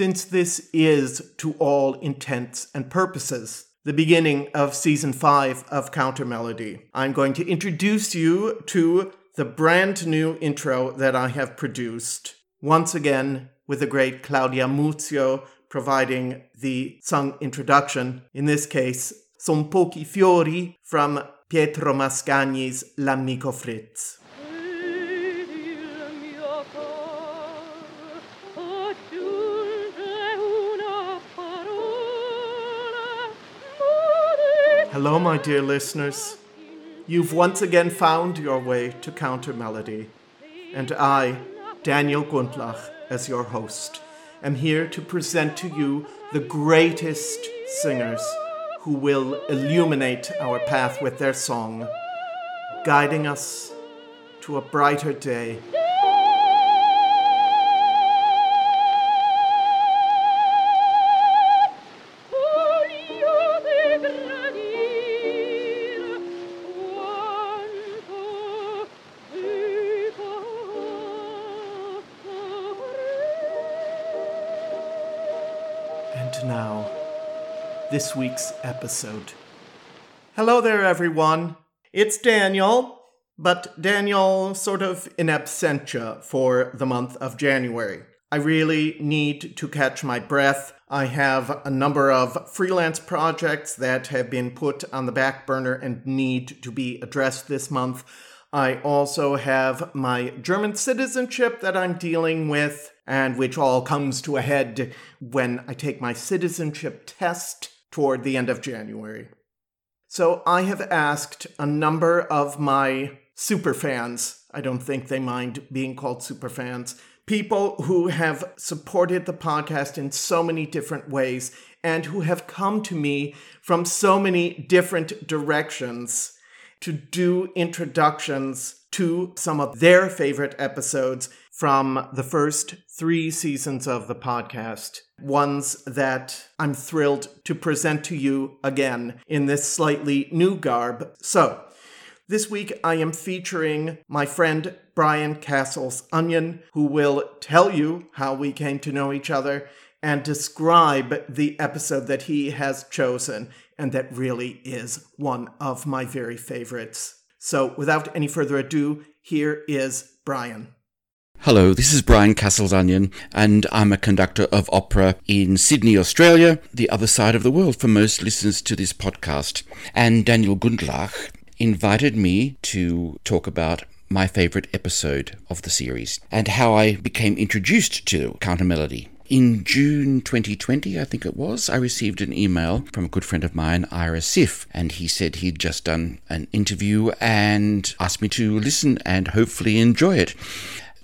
since this is, to all intents and purposes, the beginning of Season 5 of Countermelody. I'm going to introduce you to the brand new intro that I have produced, once again with the great Claudia Muzio providing the sung introduction, in this case, Son pochi fiori from Pietro Mascagni's L'Amico Fritz. Hello, my dear listeners. You've once again found your way to Countermelody, and I, Daniel Gundlach, as your host, am here to present to you the greatest singers who will illuminate our path with their song, guiding us to a brighter day. This week's episode. Hello there, everyone. It's Daniel, but Daniel sort of in absentia for the month of January. I really need to catch my breath. I have a number of freelance projects that have been put on the back burner and need to be addressed this month. I also have my German citizenship that I'm dealing with, and which all comes to a head when I take my citizenship test toward the end of January. So I have asked a number of my superfans, I don't think they mind being called superfans, people who have supported the podcast in so many different ways and who have come to me from so many different directions to do introductions to some of their favorite episodes from the first 3 seasons of the podcast, ones that I'm thrilled to present to you again in this slightly new garb. So, this week I am featuring my friend Brian Castles-Onion, who will tell you how we came to know each other and describe the episode that he has chosen, and that really is one of my very favorites. So, without any further ado, here is Brian. Hello, this is Brian Castles-Onion, and I'm a conductor of opera in Sydney, Australia, the other side of the world for most listeners to this podcast. And Daniel Gundlach invited me to talk about my favourite episode of the series and how I became introduced to Countermelody. In June 2020, I think it was, I received an email from a good friend of mine, Ira Siff, and he said he'd just done an interview and asked me to listen and hopefully enjoy it.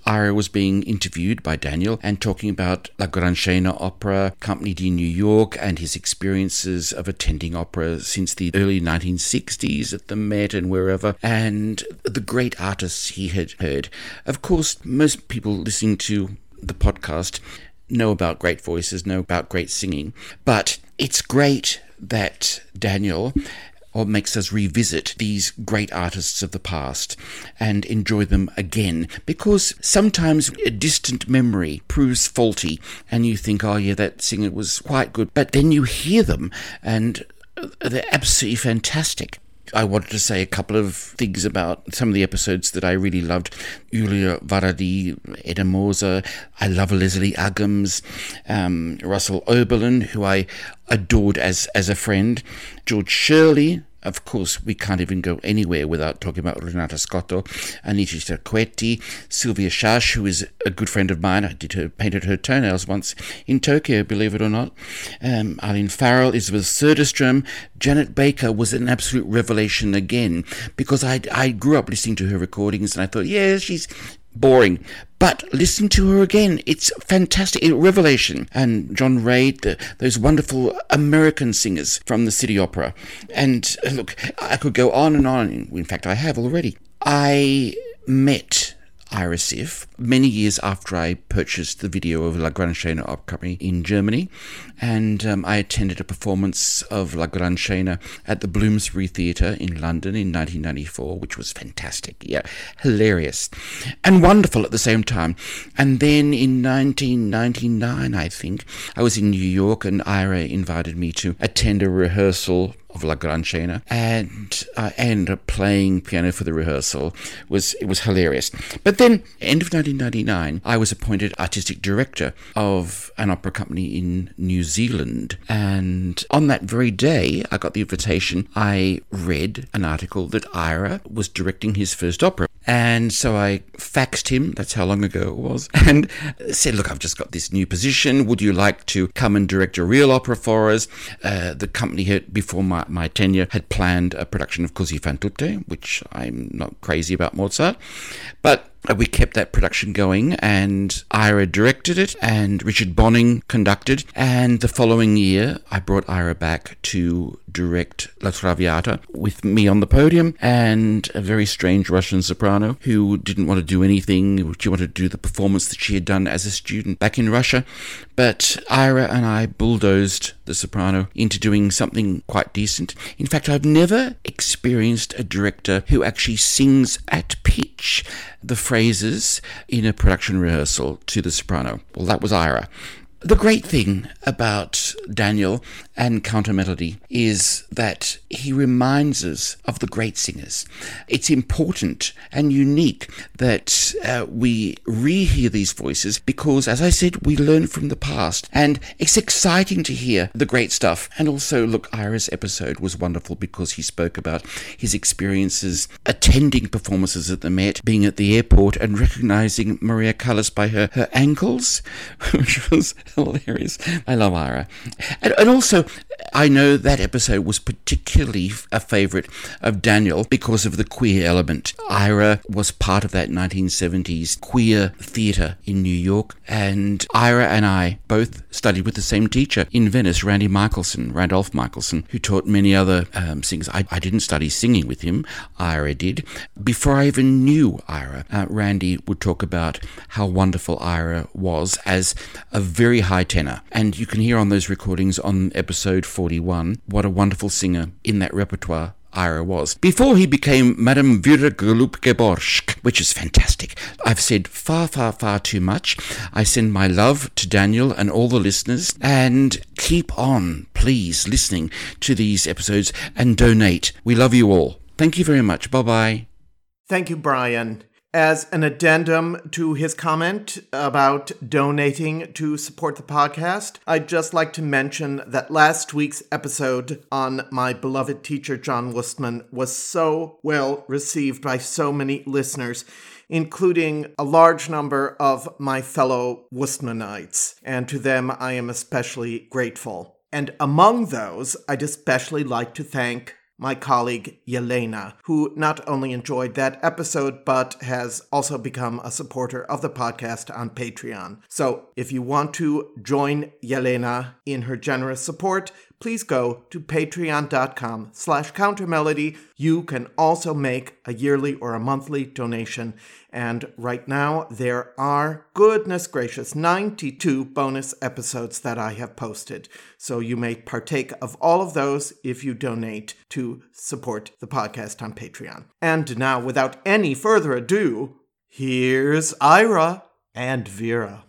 Ira was being interviewed by Daniel and talking about La Gran Scena Opera Company di New York and his experiences of attending opera since the early 1960s at the Met and wherever, and the great artists he had heard. Of course, most people listening to the podcast know about great voices, know about great singing, but it's great that Daniel makes us revisit these great artists of the past and enjoy them again, because sometimes a distant memory proves faulty and you think, oh yeah, that singer was quite good, but then you hear them and they're absolutely fantastic. I wanted to say a couple of things about some of the episodes that I really loved. Julia Várady, Edda Moser, I love Leslie Uggams, Russell Oberlin, who I adored as a friend, George Shirley. Of course, we can't even go anywhere without talking about Renata Scotto, Anita Coetti, Sylvia Shash, who is a good friend of mine. I painted her toenails once in Tokyo, believe it or not. Arlene Farrell, Elizabeth Söderström, Janet Baker was an absolute revelation again, because I grew up listening to her recordings and I thought, yeah, she's boring, but listen to her again, it's fantastic, it's a revelation. And John Reid, those wonderful American singers from the City Opera, and look, I could go on and on. In fact, I have already. I met Ira Siff, many years after I purchased the video of La Gran Scena Opera Company in Germany, and I attended a performance of La Gran Scena at the Bloomsbury Theatre in London in 1994, which was fantastic, yeah, hilarious, and wonderful at the same time. And then in 1999, I think, I was in New York, and Ira invited me to attend a rehearsal of La Gran Scena, and playing piano for the rehearsal was hilarious. But then, end of 1999, I was appointed artistic director of an opera company in New Zealand, and on that very day I got the invitation. I read an article that Ira was directing his first opera, and so I faxed him, that's how long ago it was, and said, look, I've just got this new position, would you like to come and direct a real opera for us? The company had, before my tenure, had planned a production of Così fan tutte, which I'm not crazy about Mozart, but we kept that production going, and Ira directed it, and Richard Bonning conducted, and the following year I brought Ira back to direct La Traviata with me on the podium, and a very strange Russian soprano who didn't want to do anything. She wanted to do the performance that she had done as a student back in Russia, but Ira and I bulldozed the soprano into doing something quite decent. In fact, I've never experienced a director who actually sings at pitch the phrases in a production rehearsal to the soprano. Well, that was Ira. The great thing about Daniel and Countermelody is that he reminds us of the great singers. It's important and unique that we rehear these voices, because, as I said, we learn from the past, and it's exciting to hear the great stuff. And also, look, Ira's episode was wonderful because he spoke about his experiences attending performances at the Met, being at the airport and recognizing Maria Callas by her ankles, which was hilarious. I love Ira. And also, I know that episode was particularly a favourite of Daniel because of the queer element. Ira was part of that 1970s queer theatre in New York, and Ira and I both studied with the same teacher in Venice, Randy Mickelson, Randolph Mickelson, who taught many other singers. I didn't study singing with him. Ira did. Before I even knew Ira, Randy would talk about how wonderful Ira was as a very high tenor, and you can hear on those recordings on episode 41 what a wonderful singer in that repertoire Ira was, before he became Madame Vera Galupe-Borszkh, which is fantastic. I've said far, far, far too much. I send my love to Daniel and all the listeners, and keep on, please, listening to these episodes and donate. We love you all. Thank you very much. Bye-bye. Thank you, Brian. As an addendum to his comment about donating to support the podcast, I'd just like to mention that last week's episode on my beloved teacher, John Wustman, was so well received by so many listeners, including a large number of my fellow Wustmanites. And to them, I am especially grateful. And among those, I'd especially like to thank my colleague Yelena, who not only enjoyed that episode, but has also become a supporter of the podcast on Patreon. So if you want to join Yelena in her generous support, please go to patreon.com/countermelody. You can also make a yearly or a monthly donation. And right now, there are, goodness gracious, 92 bonus episodes that I have posted. So you may partake of all of those if you donate to support the podcast on Patreon. And now, without any further ado, here's Ira and Vera.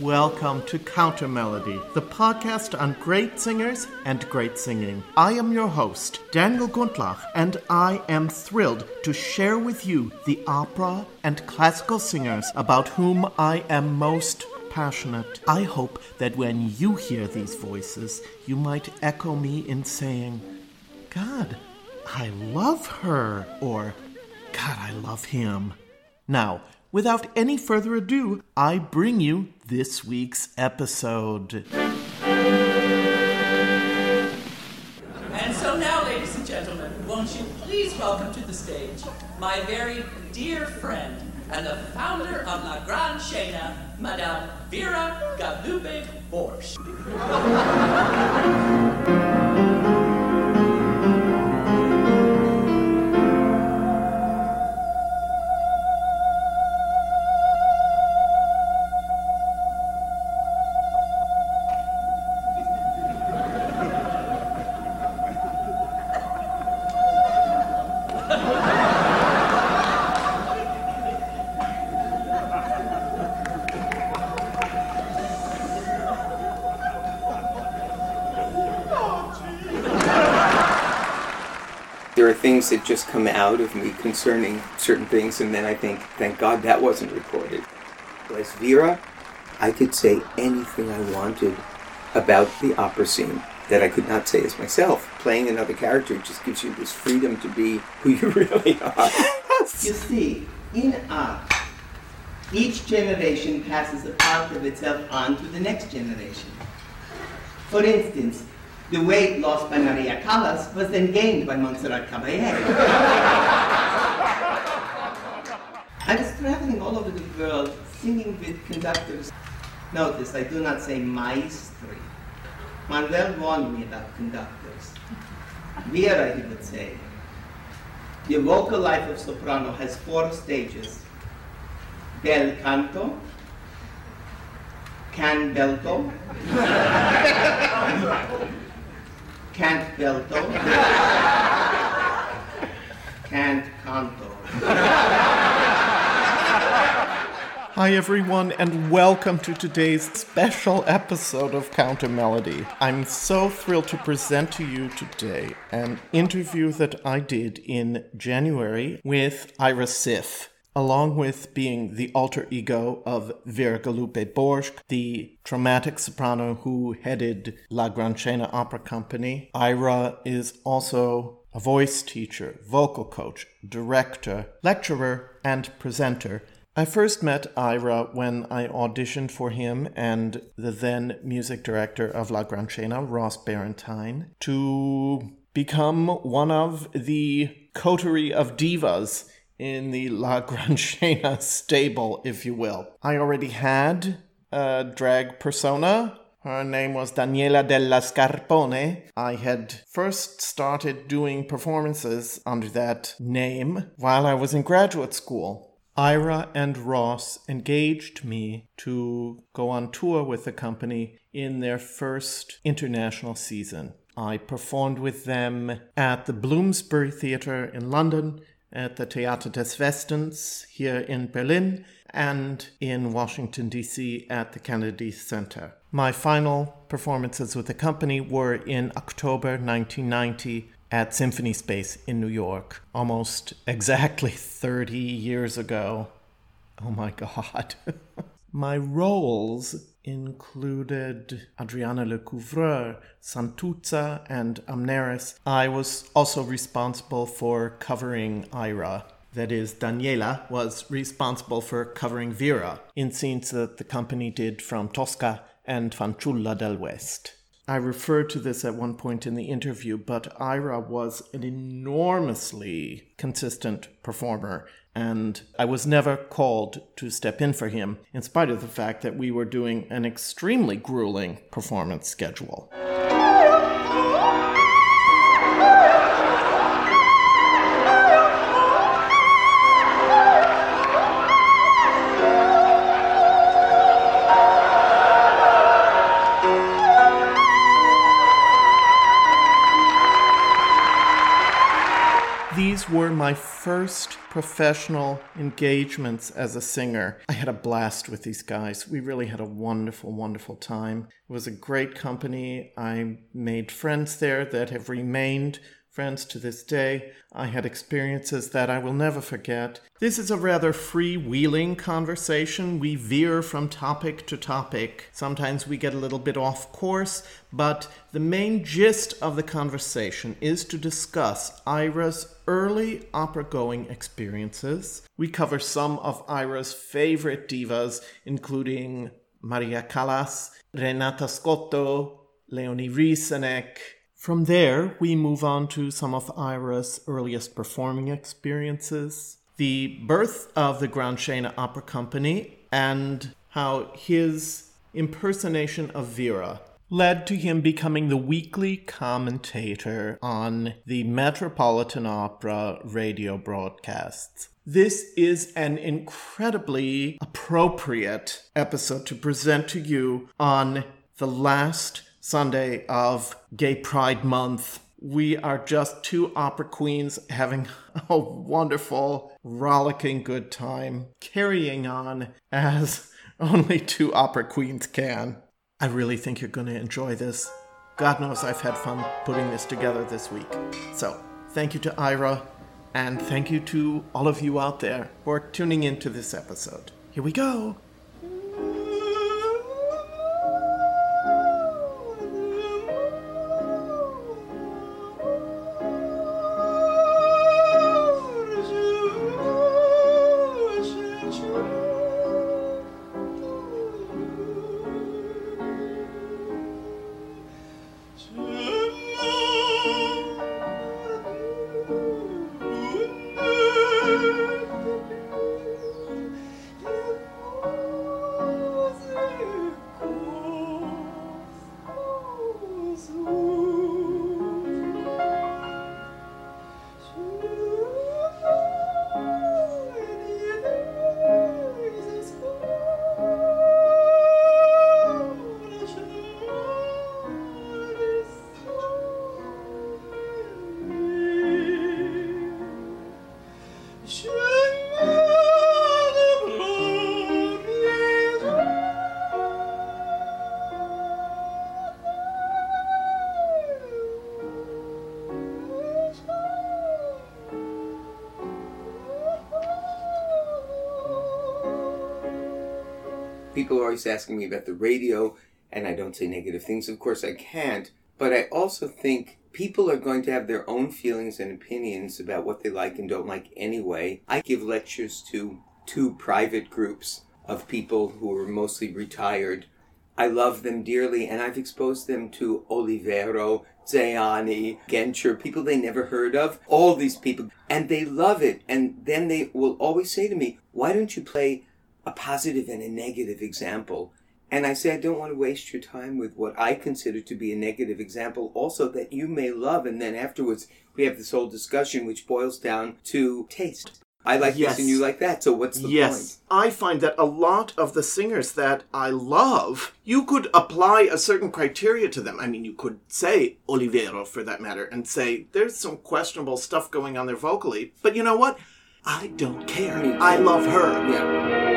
Welcome to Countermelody, the podcast on great singers and great singing. I am your host, Daniel Gundlach, and I am thrilled to share with you the opera and classical singers about whom I am most passionate. I hope that when you hear these voices, you might echo me in saying, God, I love her, or God, I love him. Now, without any further ado, I bring you this week's episode. And so now, ladies and gentlemen, won't you please welcome to the stage my very dear friend and the founder of La Gran Scena, Madame Vera Galupe-Borszkh. Things that just come out of me concerning certain things, and then I think, thank God that wasn't recorded. As Vera, I could say anything I wanted about the opera scene that I could not say as myself. Playing another character just gives you this freedom to be who you really are. You see, in art, each generation passes a part of itself on to the next generation. For instance, the weight lost by Maria Callas was then gained by Montserrat Caballé. I was traveling all over the world, singing with conductors. Notice, I do not say maestri. Manuel warned me about conductors. Vera, he would say, the vocal life of soprano has four stages. Bel canto, can belto, can't belto, can't canto. Hi everyone, and welcome to today's special episode of Countermelody. I'm so thrilled to present to you today an interview that I did in January with Ira Siff. Along with being the alter ego of Vera Galupe-Borszkh, the dramatic soprano who headed La Gran Scena Opera Company, Ira is also a voice teacher, vocal coach, director, lecturer, and presenter. I first met Ira when I auditioned for him and the then music director of La Gran Scena, Ross Barentine, to become one of the coterie of divas in the La Gran Scena stable, if you will. I already had a drag persona. Her name was Daniela della Scarpone. I had first started doing performances under that name while I was in graduate school. Ira and Ross engaged me to go on tour with the company in their first international season. I performed with them at the Bloomsbury Theatre in London, at the Theater des Westens here in Berlin, and in Washington, D.C. at the Kennedy Center. My final performances with the company were in October 1990 at Symphony Space in New York, almost exactly 30 years ago. Oh my God. My roles included Adriana Le Couvreur, Santuzza, and Amneris. I was also responsible for covering Ira. That is, Daniela was responsible for covering Vera in scenes that the company did from Tosca and Fanciulla del West. I referred to this at one point in the interview, but Ira was an enormously consistent performer, and I was never called to step in for him, in spite of the fact that we were doing an extremely grueling performance schedule. These were my first professional engagements as a singer. I had a blast with these guys. We really had a wonderful, wonderful time. It was a great company. I made friends there that have remained friends to this day. I had experiences that I will never forget. This is a rather free-wheeling conversation. We veer from topic to topic. Sometimes we get a little bit off course, but the main gist of the conversation is to discuss Ira's early opera-going experiences. We cover some of Ira's favorite divas, including Maria Callas, Renata Scotto, Leonie Rysanek. From there, we move on to some of Ira's earliest performing experiences, the birth of the Gran Scena Opera Company, and how his impersonation of Vera led to him becoming the weekly commentator on the Metropolitan Opera radio broadcasts. This is an incredibly appropriate episode to present to you on the last Sunday of Gay Pride Month. We are just two opera queens having a wonderful, rollicking good time, carrying on as only two opera queens can. I really think you're going to enjoy this. God knows I've had fun putting this together this week. So, thank you to Ira. And thank you to all of you out there for tuning into this episode. Here we go! People are always asking me about the radio, and I don't say negative things. Of course I can't, but I also think people are going to have their own feelings and opinions about what they like and don't like anyway. I give lectures to two private groups of people who are mostly retired. I love them dearly, and I've exposed them to Olivero, Zayani, Genscher, people they never heard of, all these people, and they love it. And then they will always say to me, why don't you play a positive and a negative example? And I say, I don't want to waste your time with what I consider to be a negative example, also that you may love. And then afterwards, we have this whole discussion, which boils down to taste. I like this and you like that, so what's the point? I find that a lot of the singers that I love, you could apply a certain criteria to them. I mean, you could say Olivero, for that matter, and say, there's some questionable stuff going on there vocally, but you know what? I don't care. I love her. Yeah.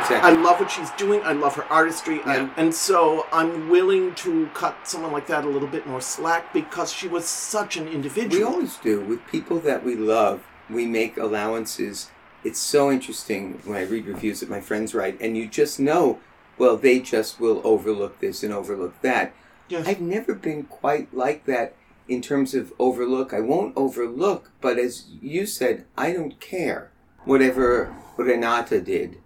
Exactly. I love what she's doing. I love her artistry. Yeah. And so I'm willing to cut someone like that a little bit more slack because she was such an individual. We always do. With people that we love, we make allowances. It's so interesting when I read reviews that my friends write, and you just know, well, they just will overlook this and overlook that. Yes. I've never been quite like that in terms of overlook. I won't overlook, but as you said, I don't care. Whatever Renata did,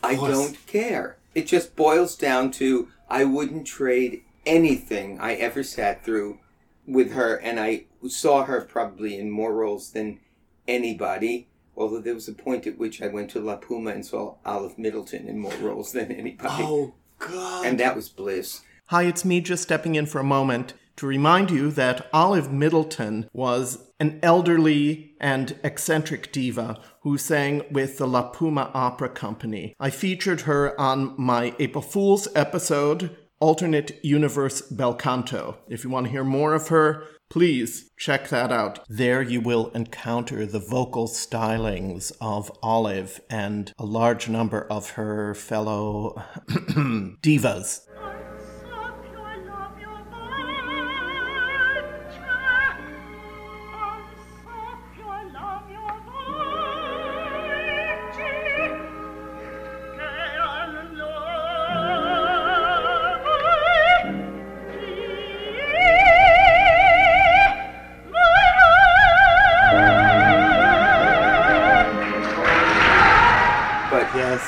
I don't care. It just boils down to I wouldn't trade anything I ever sat through with her, and I saw her probably in more roles than anybody. Although there was a point at which I went to La Puma and saw Olive Middleton in more roles than anybody. Oh, God. And that was bliss. Hi, it's me just stepping in for a moment to remind you that Olive Middleton was an elderly and eccentric diva who sang with the La Puma Opera Company. I featured her on my April Fool's episode, Alternate Universe Bel Canto. If you want to hear more of her, please check that out. There you will encounter the vocal stylings of Olive and a large number of her fellow divas.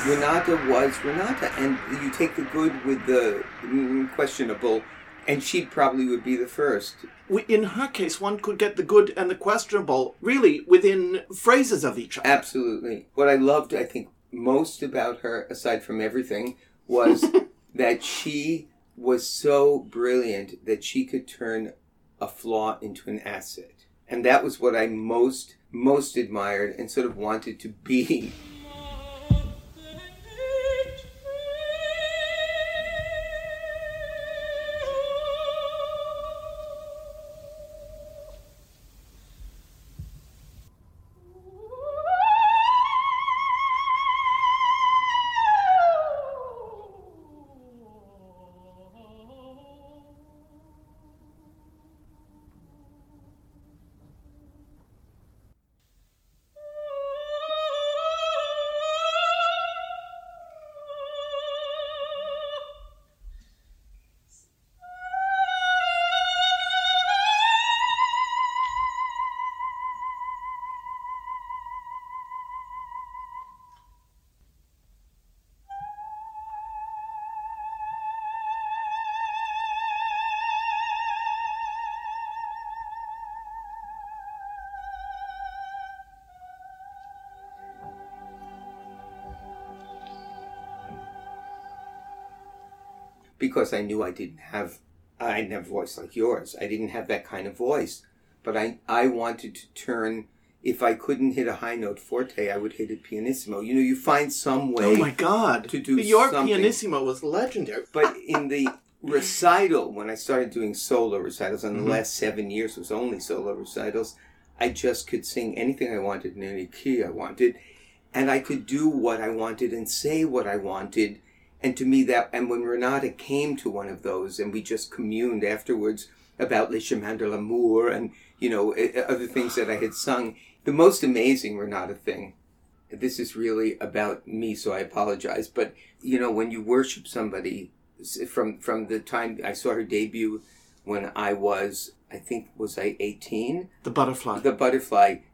Renata was Renata, and you take the good with the questionable, and she probably would be the first. In her case, one could get the good and the questionable really within phrases of each other. Absolutely. What I loved, I think, most about her, aside from everything, was that she was so brilliant that she could turn a flaw into an asset. And that was what I most admired and sort of wanted to be. Because I knew I didn't have a voice like yours. I didn't have that kind of voice. But I wanted to turn, if I couldn't hit a high note forte, I would hit it pianissimo. You know, you find some way. Oh my God. To do your something. Your pianissimo was legendary. But in the recital, when I started doing solo recitals, and the last 7 years was only solo recitals, I just could sing anything I wanted in any key I wanted. And I could do what I wanted and say what I wanted. And to me that, and when Renata came to one of those and we just communed afterwards about Les Chemins de l'Amour and, you know, other things that I had sung, the most amazing Renata thing, this is really about me, so I apologize, but, you know, when you worship somebody, from the time I saw her debut when I was, I think, was I 18? The Butterfly,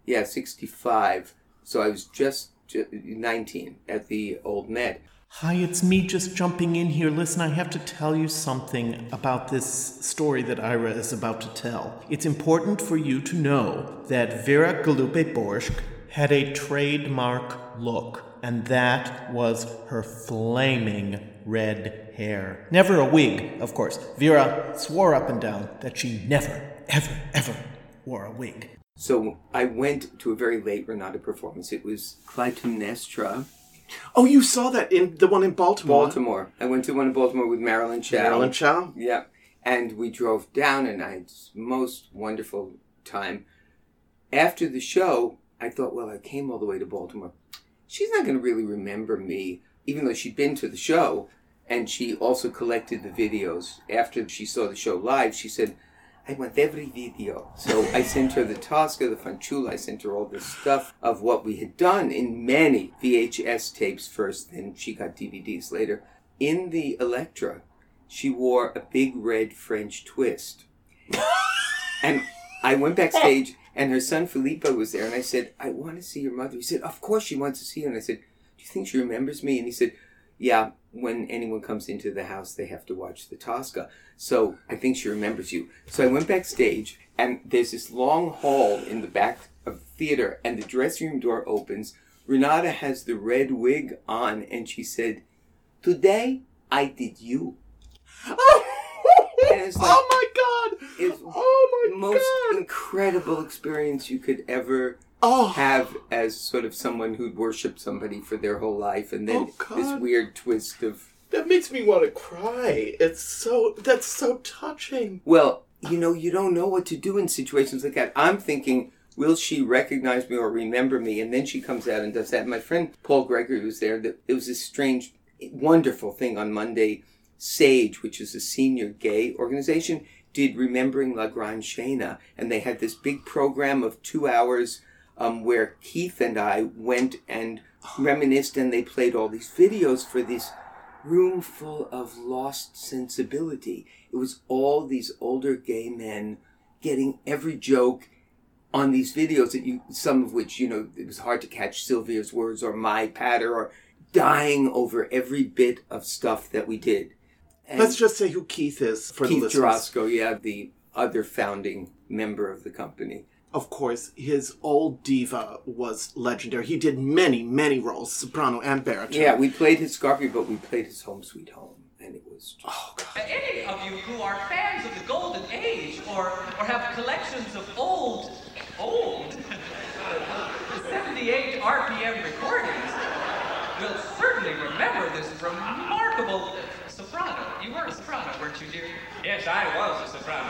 yeah, 65. So I was just 19 at the Old Met. Hi, it's me just jumping in here. Listen, I have to tell you something about this story that Ira is about to tell. It's important for you to know that Vera Galupe-Borszkh had a trademark look, and that was her flaming red hair. Never a wig, of course. Vera swore up and down that she never, ever, ever wore a wig. So I went to a very late Renata performance. It was Clytemnestra. Oh, you saw that in the one in Baltimore. I went to one in Baltimore with Marilyn Chao. Yeah. And we drove down, and I had the most wonderful time. After the show, I thought, well, I came all the way to Baltimore. She's not going to really remember me. even though she'd been to the show, and she also collected the videos. After she saw the show live, she said, I want every video. So I sent her the Tosca, the Fanciulla, I sent her all this stuff of what we had done in many VHS tapes first, then she got DVDs later. In the Electra, she wore a big red French twist. And I went backstage, and her son Filippo was there, and I said, I want to see your mother. He said, of course she wants to see you. And I said, do you think she remembers me? And he said, yeah, when anyone comes into the house, they have to watch the Tosca. So I think she remembers you. So I went backstage, and there's this long hall in the back of the theater, and the dressing room door opens. Renata has the red wig on, and she said, today I did you. Oh, and it's like, oh my God! It's the most incredible experience you could ever have as sort of someone who'd worshipped somebody for their whole life, and then this weird twist of... That makes me want to cry. That's so touching. Well, you know, you don't know what to do in situations like that. I'm thinking, will she recognize me or remember me? And then she comes out and does that. My friend Paul Gregory was there. It was this strange, wonderful thing on Monday. SAGE, which is a senior gay organization, did Remembering La Gran Scena, and they had this big program of 2 hours... where Keith and I went and reminisced, and they played all these videos for this room full of lost sensibility. It was all these older gay men getting every joke on these videos, that some of which, you know, it was hard to catch Sylvia's words or my patter, or dying over every bit of stuff that we did. And let's just say who Keith is for the listeners. Keith Jurosko, yeah, the other founding member of the company. Of course, his old diva was legendary. He did many, many roles, soprano and baritone. Yeah, we played his Scarpia, but we played his Home Sweet Home, and it was just... Oh, God. Any of you who are fans of the Golden Age, or have collections of old, 78 RPM recordings, will certainly remember this remarkable soprano. You were a soprano, weren't you, dear? Yes, I was a soprano.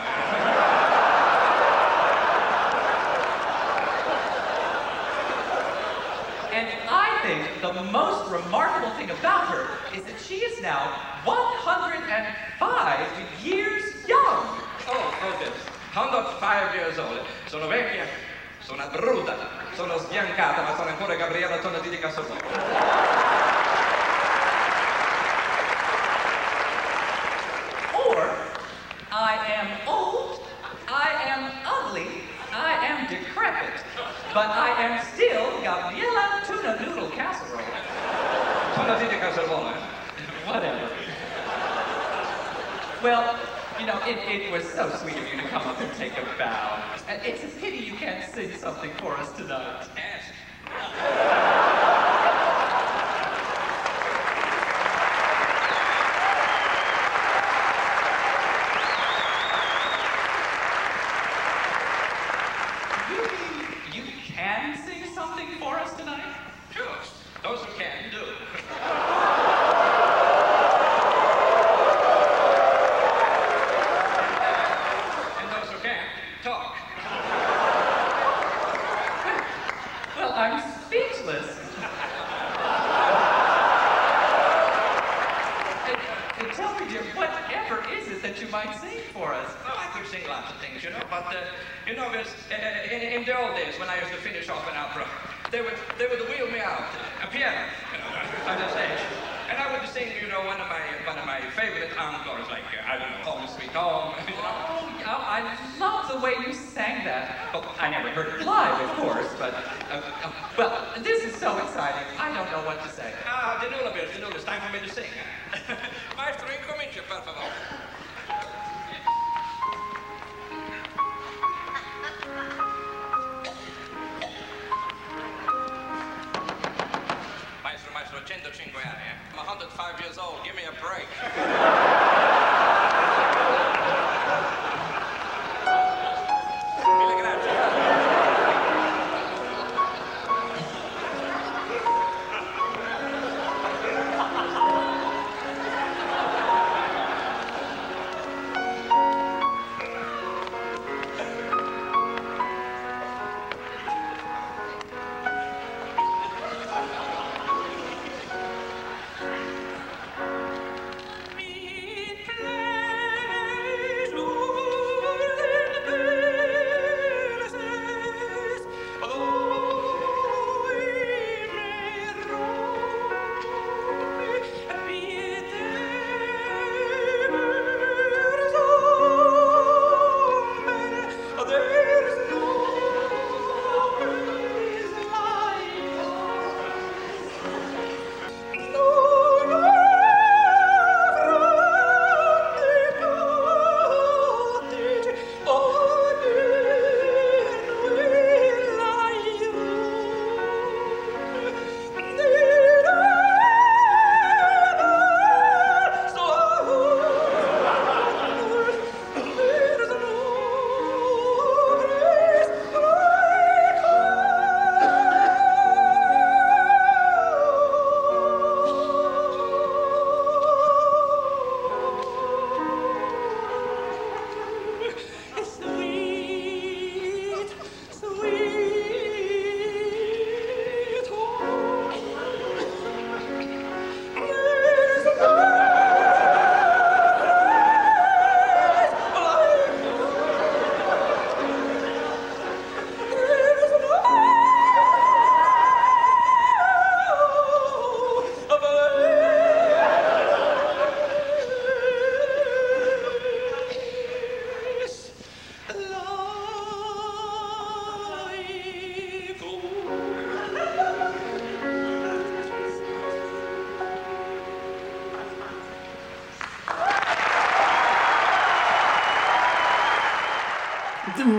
And I think the most remarkable thing about her is that she is now 105 years young. Oh, 105 years old. Sono vecchia, sono bruta, sono sbiancata, ma sono ancora Gabriella Tuna Tidicassotto. Or, I am old, I am ugly, I am decrepit, but I am still Gabriella Tuna Noodle Casserole. Tuna Tita Casserole. Whatever. Well, you know, it was so sweet of you to come up and take a bow. And it's a pity you can't sing something for us tonight.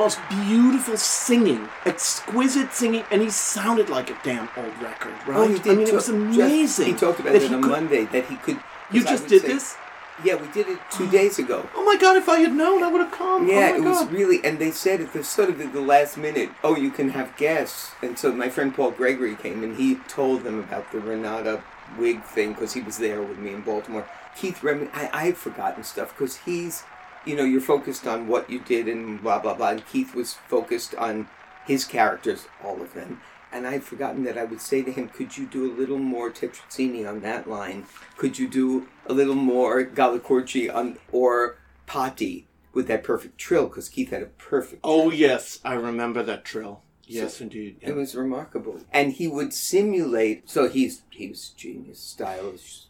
most beautiful singing, exquisite singing, and he sounded like a damn old record, right? Oh, he did. I mean, it was amazing. He talked about it on Monday, that he could... You just did this? Yeah, we did it 2 days ago. Oh my God, if I had known, I would have come. Yeah, oh my God. Was really, and they said at the sort of at the last minute, oh, you can have guests. And so my friend Paul Gregory came and he told them about the Renata wig thing because he was there with me in Baltimore. Keith Remington, I had forgotten stuff because he's, you know, you're focused on what you did and blah, blah, blah. And Keith was focused on his characters, all of them. And I had forgotten that I would say to him, could you do a little more Tetrazzini on that line? Could you do a little more Gallicorgi on or Patti with that perfect trill? Because Keith had a perfect trill. Oh, yes. I remember that trill. Yes, so indeed. Yeah. It was remarkable. And he would simulate. So he was genius, stylish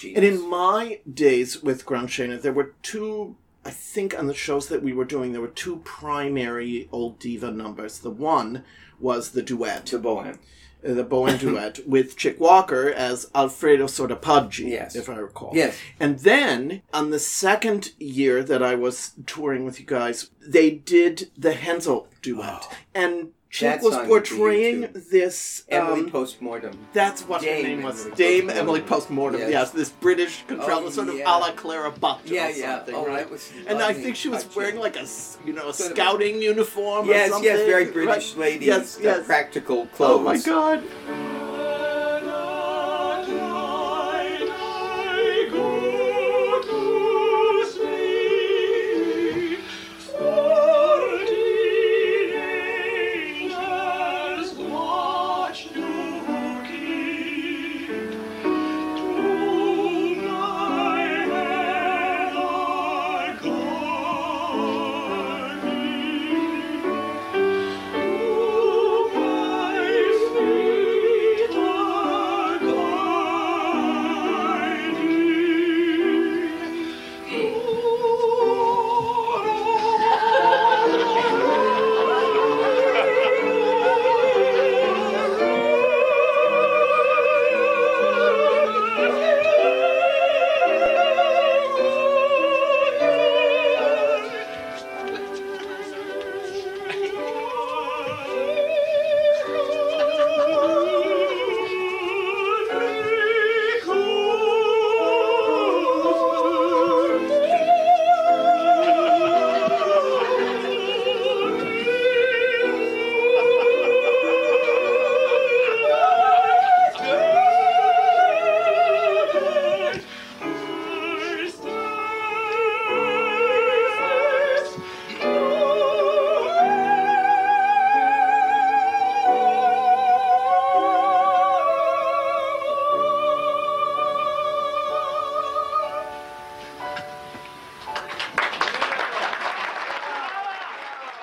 genius. And in my days with Gran Scena, there were two... I think on the shows that we were doing, there were two primary old diva numbers. The one was the duet. The Bohem duet with Chick Walker as Alfredo Sodapoggi, yes, if I recall. Yes. And then, on the second year that I was touring with you guys, they did the Hensel duet. Oh. And Chick was portraying this... Emily Postmortem. That's what her name was. Dame Emily Postmortem. Yes, this British contralto, sort of a la Clara Bock or something, right? And I think she was wearing like a, you know, a scouting uniform or something. Yes, very British lady. Yes, yes. Practical clothes. Oh, my God.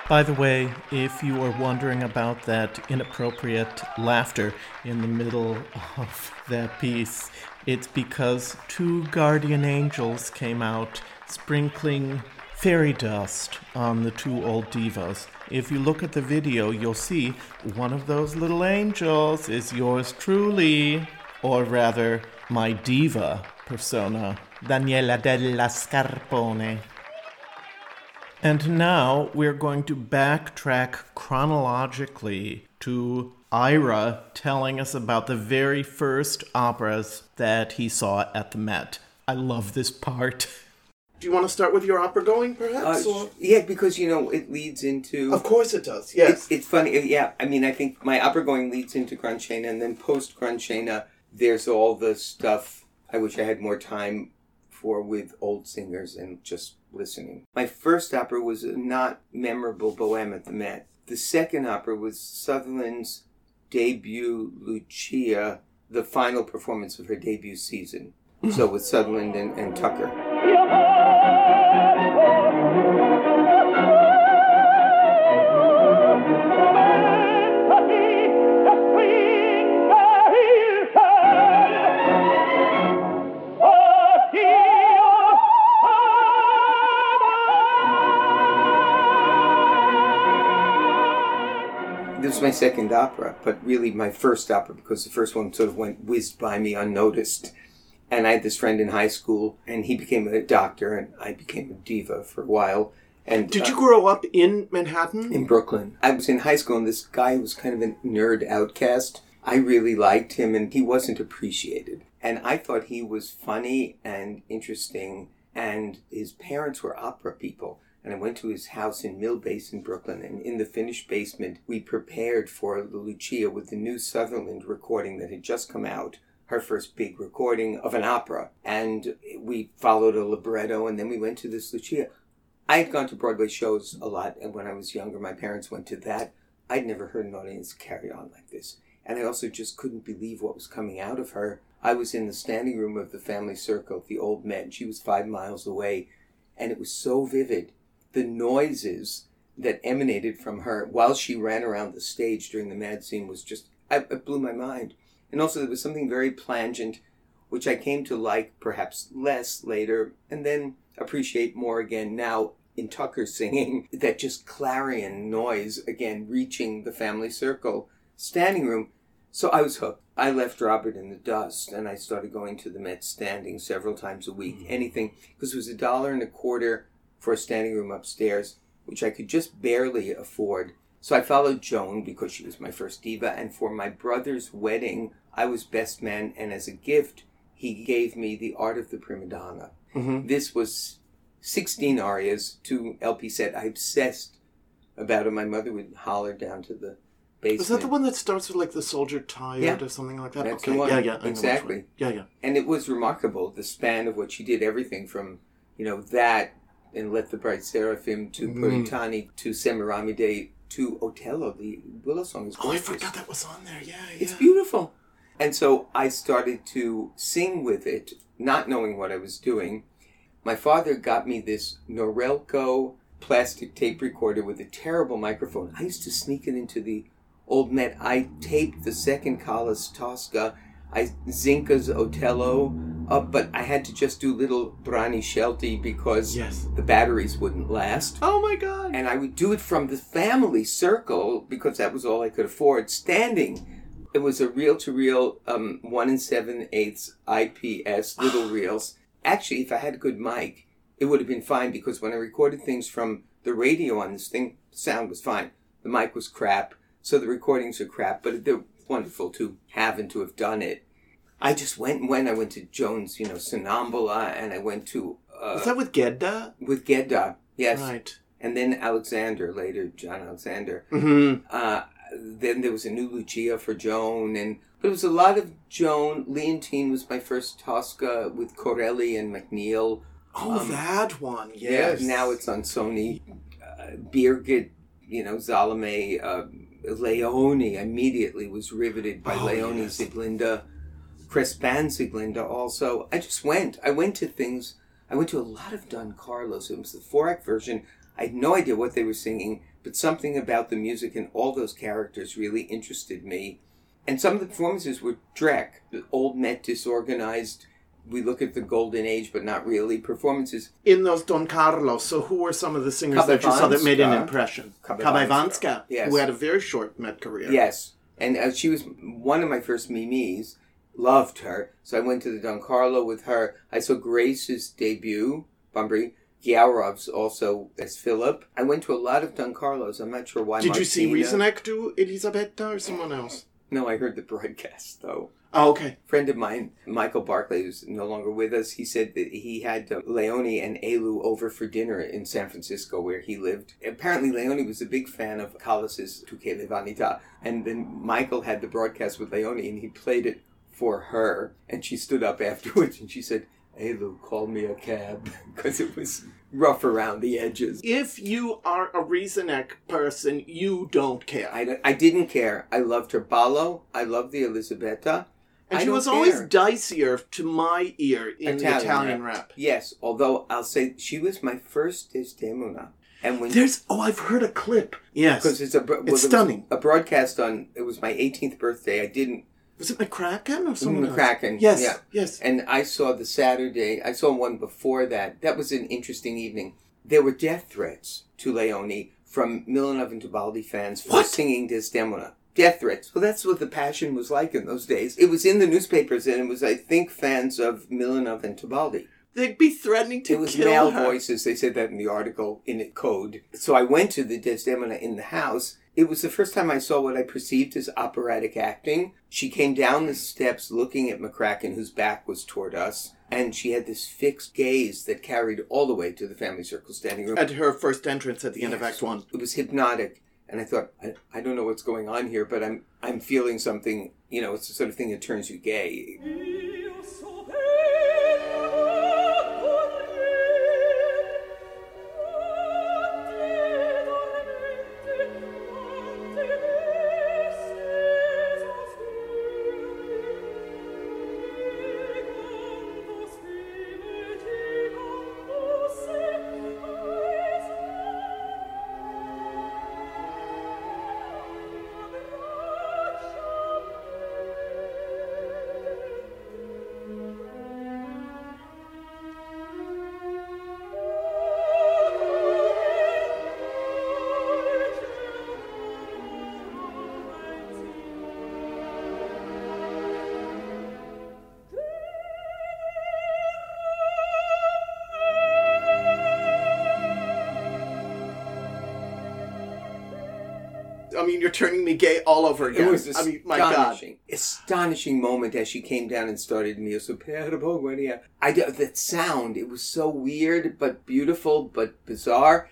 By the way, if you are wondering about that inappropriate laughter in the middle of that piece, it's because two guardian angels came out sprinkling fairy dust on the two old divas. If you look at the video, you'll see one of those little angels is yours truly, or rather, my diva persona, Daniela della Scarpone. And now we're going to backtrack chronologically to Ira telling us about the very first operas that he saw at the Met. I love this part. Do you want to start with your opera going, perhaps? Yeah, because, you know, it leads into... Of course it does, yes. It's funny, yeah. I mean, I think my opera going leads into Gran Scena, and then post-Gran Scena, there's all the stuff I wish I had more time for with old singers and just... listening. My first opera was a not memorable Bohème at the Met. The second opera was Sutherland's debut Lucia, the final performance of her debut season. So with Sutherland and Tucker. This was my second opera, but really my first opera because the first one sort of whizzed by me unnoticed. And I had this friend in high school, and he became a doctor, and I became a diva for a while. And did you grow up in Manhattan? In Brooklyn. I was in high school, and this guy was kind of a nerd outcast. I really liked him, and he wasn't appreciated. And I thought he was funny and interesting, and his parents were opera people. And I went to his house in Millbase in Brooklyn, and in the finished basement, we prepared for Lucia with the new Sutherland recording that had just come out, her first big recording of an opera. And we followed a libretto, and then we went to this Lucia. I had gone to Broadway shows a lot, and when I was younger, my parents went to that. I'd never heard an audience carry on like this. And I also just couldn't believe what was coming out of her. I was in the standing room of the family circle, the old Met. She was 5 miles away, and it was so vivid. The noises that emanated from her while she ran around the stage during the mad scene was just, it blew my mind. And also there was something very plangent, which I came to like perhaps less later, and then appreciate more again now in Tucker singing, that just clarion noise, again, reaching the family circle standing room. So I was hooked. I left Robert in the dust, and I started going to the Met standing several times a week, anything, because it was $1.25 for a standing room upstairs, which I could just barely afford. So I followed Joan because she was my first diva, and for my brother's wedding, I was best man, and as a gift, he gave me the Art of the Prima Donna. Mm-hmm. This was 16 arias, 2 LP set. I obsessed about it. My mother would holler down to the basement. Is that the one that starts with, like, the soldier tired or something like that? That's okay. The one. Yeah. Exactly. Yeah. And it was remarkable, the span of what she did, everything from, you know, that and Let the Bright Seraphim to Puritani to Semiramide to Otello. The Willow song is gorgeous. Oh, I forgot that was on there. Yeah. It's beautiful. And so I started to sing with it, not knowing what I was doing. My father got me this Norelco plastic tape recorder with a terrible microphone. I used to sneak it into the Old Met. I taped the second Callas Tosca, Zinka's Otello, but I had to just do little Brani Scelti because the batteries wouldn't last. Oh my God! And I would do it from the family circle because that was all I could afford, standing. It was a reel-to-reel 1 7/8 IPS, little reels. Actually, if I had a good mic, it would have been fine because when I recorded things from the radio on this thing, sound was fine. The mic was crap, so the recordings are crap, but they're wonderful to have and to have done it. I just went and went. I went to Jones, Sonnambula, and I went to... was that with Gedda? With Gedda, yes. Right. And then Alexander later, John Alexander. Mm-hmm. Then there was a new Lucia for Joan, but it was a lot of Joan. Leontine was my first Tosca with Corelli and McNeil. Oh, that one, yes. Yeah, now it's on Sony. Birgit, Zalame, Leonie immediately was riveted by Leonie Sieglinde. Crespan Sieglinde also. I just went. I went to things. I went to a lot of Don Carlos. It was the 4-act version. I had no idea what they were singing, but something about the music and all those characters really interested me. And some of the performances were dreck, the Old Met disorganized, we look at the golden age, but not really, performances. In those Don Carlos, so who were some of the singers that you saw that made an impression? Caballé, yes. Who had a very short Met career. Yes, and she was one of my first mimis. Loved her. So I went to the Don Carlo with her. I saw Grace's debut, Bumbry, Giaurov's also as Philip. I went to a lot of Don Carlos. I'm not sure why. Did you see Rysanek do Elisabetta or someone else? No, I heard the broadcast, though. Oh, okay. A friend of mine, Michael Barclay, who's no longer with us, he said that he had Leonie and Elu over for dinner in San Francisco, where he lived. Apparently, Leonie was a big fan of Callas's Tu che le vanità, and then Michael had the broadcast with Leonie, and he played it for her, and she stood up afterwards and she said, "Hey Lou, call me a cab," because it was rough around the edges. If you are a Rysanek person, you don't care. I didn't care. I loved her Ballo. I loved the Elisabetta. And she was always dicier to my ear in the Italian rap. Yes, although I'll say she was my first Desdemona. And when I've heard a clip. Yes, because it's stunning. A broadcast on it was my 18th birthday. I didn't. Was it McCracken or something? McCracken. Yes. Yeah. Yes. And I saw the Saturday. I saw one before that. That was an interesting evening. There were death threats to Leonie from Milanov and Tebaldi fans for singing Desdemona. Death threats. Well, that's what the passion was like in those days. It was in the newspapers, and it was, I think, fans of Milanov and Tebaldi. They'd be threatening to kill her. It was male voices. They said that in the article, in the code. So I went to the Desdemona in the house. It was the first time I saw what I perceived as operatic acting. She came down the steps looking at McCracken, whose back was toward us. And she had this fixed gaze that carried all the way to the family circle standing room. At her first entrance at the end of Act One. It was hypnotic. And I thought, I don't know what's going on here, but I'm feeling something. You know, it's the sort of thing that turns you gay. I mean, you're turning me gay all over again. It was astonishing moment as she came down and started Mio Superbo Guardia. That sound, it was so weird, but beautiful, but bizarre.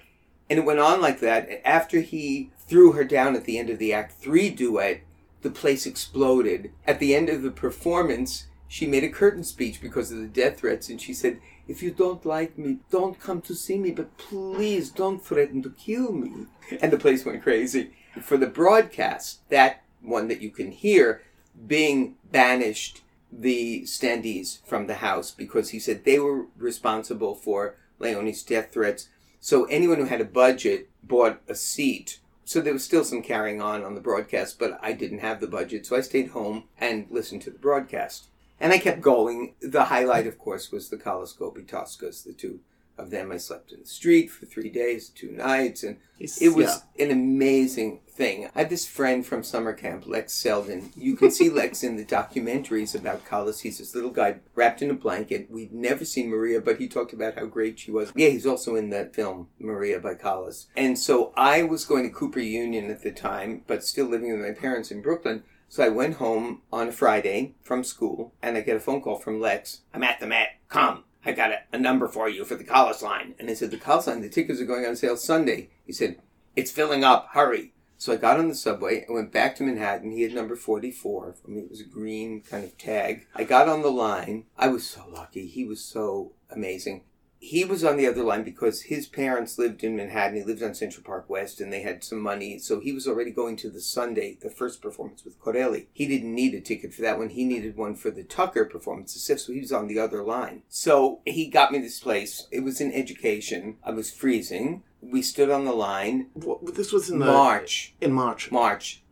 And it went on like that. After he threw her down at the end of the Act 3 duet, the place exploded. At the end of the performance, she made a curtain speech because of the death threats, and she said, "If you don't like me, don't come to see me, but please don't threaten to kill me." And the place went crazy. For the broadcast, that one that you can hear, Bing banished the standees from the house because he said they were responsible for Leonie's death threats. So anyone who had a budget bought a seat. So there was still some carrying on the broadcast, but I didn't have the budget. So I stayed home and listened to the broadcast. And I kept going. The highlight, of course, was the Kalaskopi Toscas, the two of them. I slept in the street for 3 days, 2 nights, and it was an amazing thing. I had this friend from summer camp, Lex Selden. You can see Lex in the documentaries about Callas. He's this little guy wrapped in a blanket. We'd never seen Maria, but he talked about how great she was. Yeah, he's also in that film, Maria by Callas. And so I was going to Cooper Union at the time, but still living with my parents in Brooklyn. So I went home on a Friday from school, and I get a phone call from Lex. "I'm at the Met. Come. I got a number for you for the Callas line." And I said, "The Callas line, the tickets are going on sale Sunday." He said, "It's filling up. Hurry." So I got on the subway and went back to Manhattan. He had number 44. For me, it was a green kind of tag. I got on the line. I was so lucky. He was so amazing. He was on the other line because his parents lived in Manhattan. He lived on Central Park West, and they had some money. So he was already going to the Sunday, the first performance with Corelli. He didn't need a ticket for that one. He needed one for the Tucker performance, the Siff, so he was on the other line. So he got me this place. It was in Education. I was freezing. We stood on the line. This was in March. In March.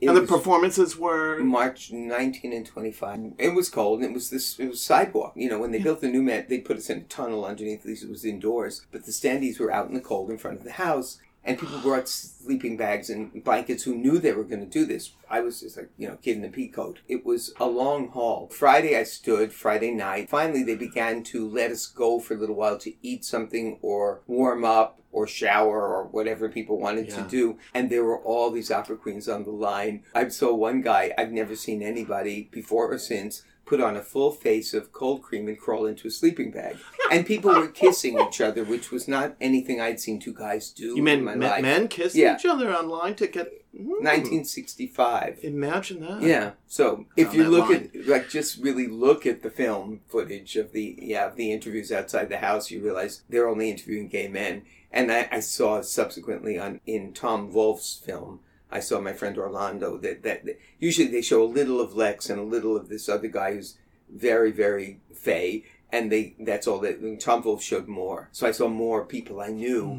And the performances were? March 19 and 25. It was cold, and it was sidewalk. You know, when they built the new Met, they put us in a tunnel underneath. At least it was indoors. But the standees were out in the cold in front of the house. And people brought sleeping bags and blankets who knew they were going to do this. I was just like, you know, kid in a pea coat. It was a long haul. Friday I stood, Friday night. Finally they began to let us go for a little while to eat something or warm up or shower or whatever people wanted to do. And there were all these opera queens on the line. I saw one guy, I've never seen anybody before or since, put on a full face of cold cream and crawl into a sleeping bag. And people were kissing each other, which was not anything I'd seen two guys do in my life. Men kissing each other online to get... 1965. Imagine that. Yeah. So if you look at, like, just really look at the film footage of the interviews outside the house, you realize they're only interviewing gay men. And I saw subsequently in Tom Wolfe's film, I saw my friend Orlando. That usually they show a little of Lex and a little of this other guy who's very, very fey, and that's all that Tom Wolfe showed more. So I saw more people I knew,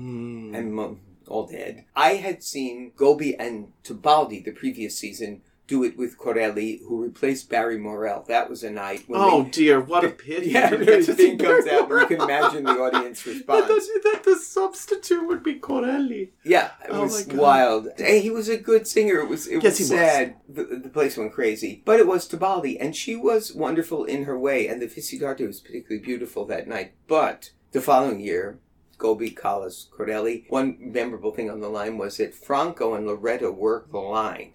and all dead. I had seen Gobi and Tibaldi the previous season do it with Corelli, who replaced Barry Morell. That was a night when dear, what a pity. Yeah, the thing comes out, and you can imagine the audience response. That the substitute would be Corelli. Yeah, it was wild. And he was a good singer. It was sad. The place went crazy. But it was Tabali, and she was wonderful in her way, and the Fisidardo was particularly beautiful that night. But the following year, Gobi, Callas, Corelli. One memorable thing on the line was that Franco and Loretta worked the line.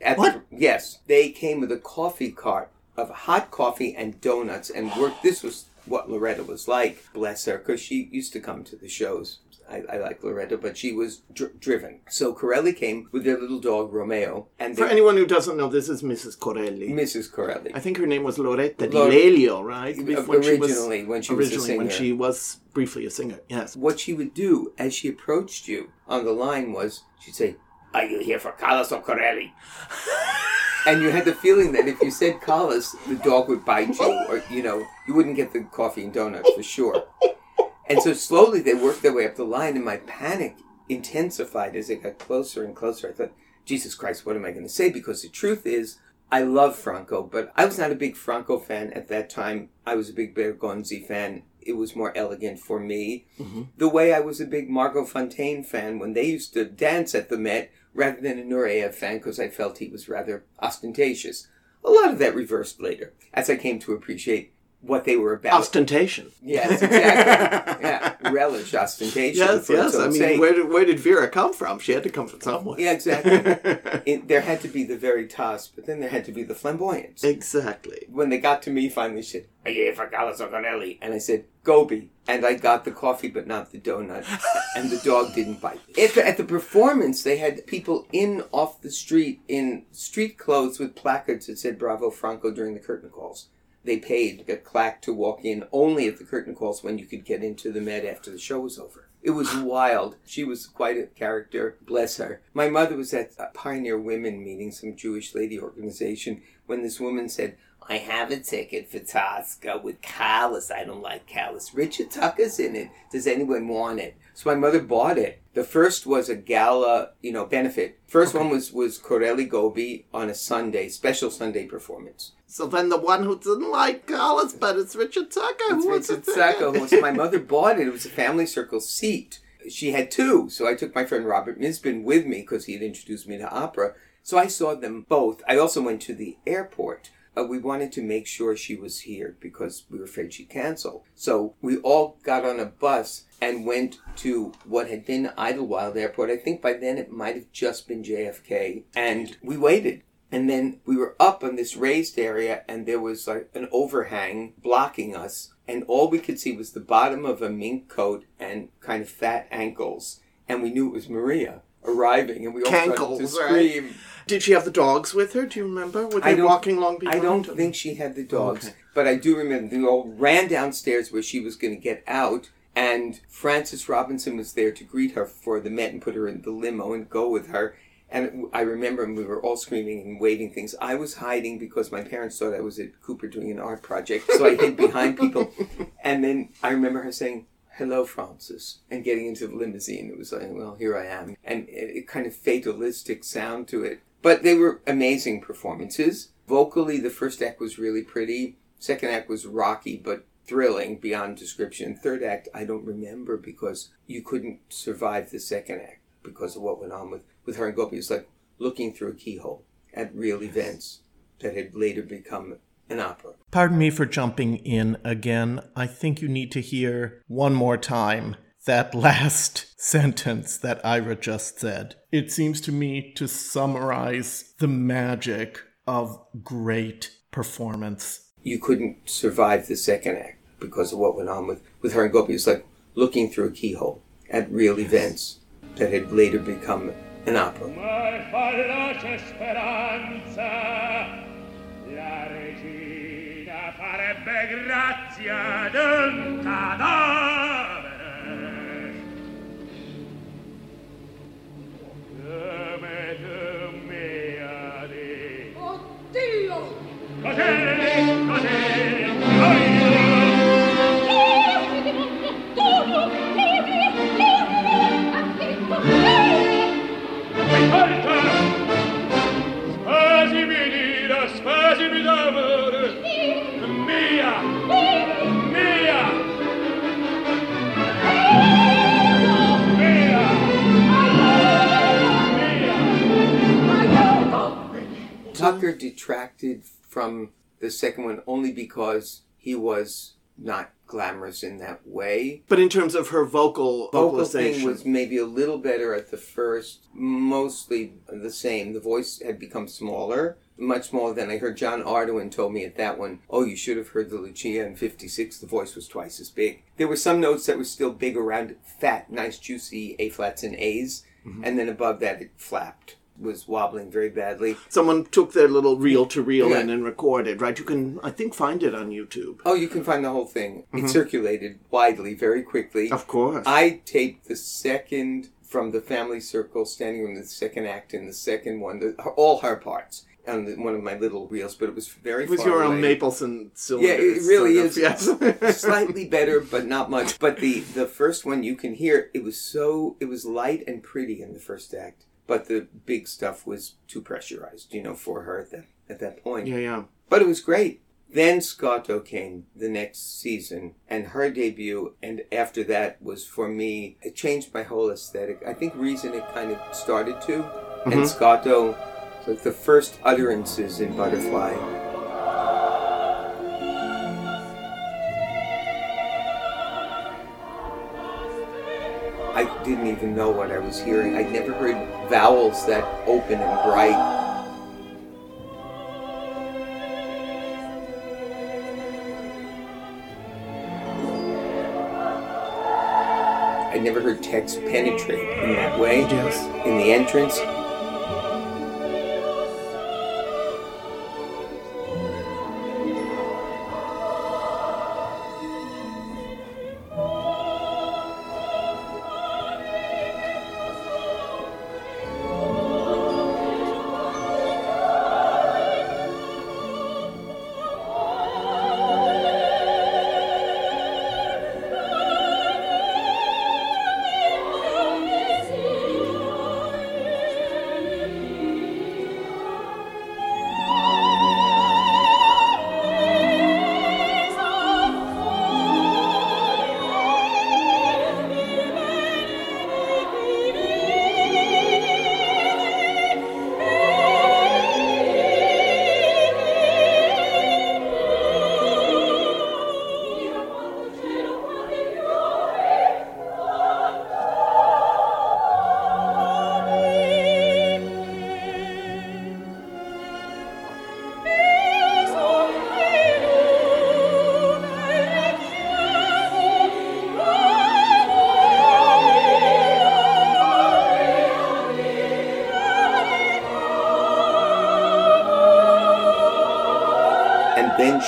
Yes. They came with a coffee cart of hot coffee and donuts and worked. This was what Loretta was like, bless her, because she used to come to the shows. I like Loretta, but she was driven. So Corelli came with their little dog, Romeo. And for anyone who doesn't know, this is Mrs. Corelli. Mrs. Corelli. I think her name was Loretta Di Lelio, right? When she was briefly a singer, yes. What she would do as she approached you on the line was, she'd say, "Are you here for Callas or Corelli?" And you had the feeling that if you said Callas, the dog would bite you, or, you wouldn't get the coffee and donuts for sure. And so slowly they worked their way up the line, and my panic intensified as it got closer and closer. I thought, Jesus Christ, what am I going to say? Because the truth is, I love Franco, but I was not a big Franco fan at that time. I was a big Bergonzi fan. It was more elegant for me. Mm-hmm. The way I was a big Margot Fonteyn fan when they used to dance at the Met rather than a Nureyev fan, because I felt he was rather ostentatious. A lot of that reversed later, as I came to appreciate what they were about. Ostentation. Yes, exactly. Yeah, relish ostentation. Yes. I mean, where did Vera come from? She had to come from somewhere. Yeah, exactly. There had to be the veritas, but then there had to be the flamboyance. Exactly. When they got to me, finally said, "Are you here for Callas or Corelli?" And I said, "Gobi." And I got the coffee, but not the donut. And the dog didn't bite. At the performance, they had people off the street, in street clothes with placards that said "Bravo Franco" during the curtain calls. They paid a clack to walk in only at the curtain calls when you could get into the Met after the show was over. It was wild. She was quite a character. Bless her. My mother was at a Pioneer Women meeting, some Jewish lady organization, when this woman said, "I have a ticket for Tosca with Callas. I don't like Callas. Richard Tucker's in it. Does anyone want it?" So my mother bought it. The first was a gala, benefit. First one was Corelli Gobi on a Sunday, special Sunday performance. So then the one who didn't like Callas, but it's Richard Tucker. My mother bought it. It was a family circle seat. She had two. So I took my friend Robert Misbin with me because he had introduced me to opera. So I saw them both. I also went to the airport. We wanted to make sure she was here because we were afraid she'd cancel. So we all got on a bus and went to what had been Idlewild Airport. I think by then it might have just been JFK. And we waited. And then we were up on this raised area, and there was like an overhang blocking us. And all we could see was the bottom of a mink coat and kind of fat ankles. And we knew it was Maria arriving, and we all started to scream. Right? Did she have the dogs with her? Do you remember? Were they walking along behind? I don't think she had the dogs. Okay. But I do remember they all ran downstairs where she was going to get out. And Francis Robinson was there to greet her for the Met and put her in the limo and go with her. And I remember we were all screaming and waving things. I was hiding because my parents thought I was at Cooper doing an art project. So I hid behind people. And then I remember her saying, "Hello, Francis," and getting into the limousine. It was like, well, here I am. And it kind of fatalistic sound to it. But they were amazing performances. Vocally, the first act was really pretty. Second act was rocky, but thrilling beyond description. Third act, I don't remember because you couldn't survive the second act because of what went on with her and Gopi. It's like looking through a keyhole at real events that had later become an opera. Pardon me for jumping in again. I think you need to hear one more time that last sentence that Ira just said. It seems to me to summarize the magic of great performance. You couldn't survive the second act because of what went on with her and Gopi. It's like looking through a keyhole at real events that had later become an opera. Quasi venire Tucker detracted from the second one only because he was not glamorous in that way. But in terms of her vocalization, thing was maybe a little better at the first, mostly the same. The voice had become smaller, much smaller than I heard. John Ardoin told me at that one, oh, you should have heard the Lucia in 56. The voice was twice as big. There were some notes that were still big around it, fat, nice, juicy A-flats and A's, mm-hmm. and then above that it flapped. Was wobbling very badly. Someone took their little reel-to-reel in and recorded, right? You can, I think, find it on YouTube. Oh, you can find the whole thing. Mm-hmm. It circulated widely, very quickly. Of course. I taped the second from the family circle, standing in the second act, in the second one, all her parts, on one of my little reels, but it was very far away. It was your own Mapleson cylinder. Yeah, it really is. Yes. Slightly better, but not much. But the first one, you can hear, it was light and pretty in the first act. But the big stuff was too pressurized, for her at that point. Yeah, yeah. But it was great. Then Scotto came the next season, and her debut, and after that was, for me, it changed my whole aesthetic. I think reason it kind of started to. Mm-hmm. And Scotto, like the first utterances in Butterfly. I didn't even know what I was hearing. I'd never heard vowels that open and bright. I'd never heard text penetrate in that way. Yes. In the entrance.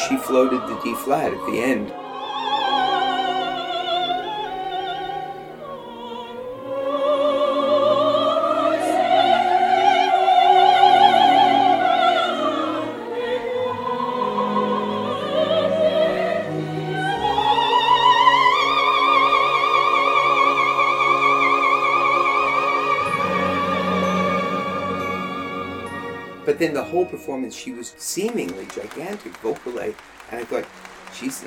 She floated the D flat at the end. But then the whole performance, she was seemingly gigantic vocally, and I thought, she's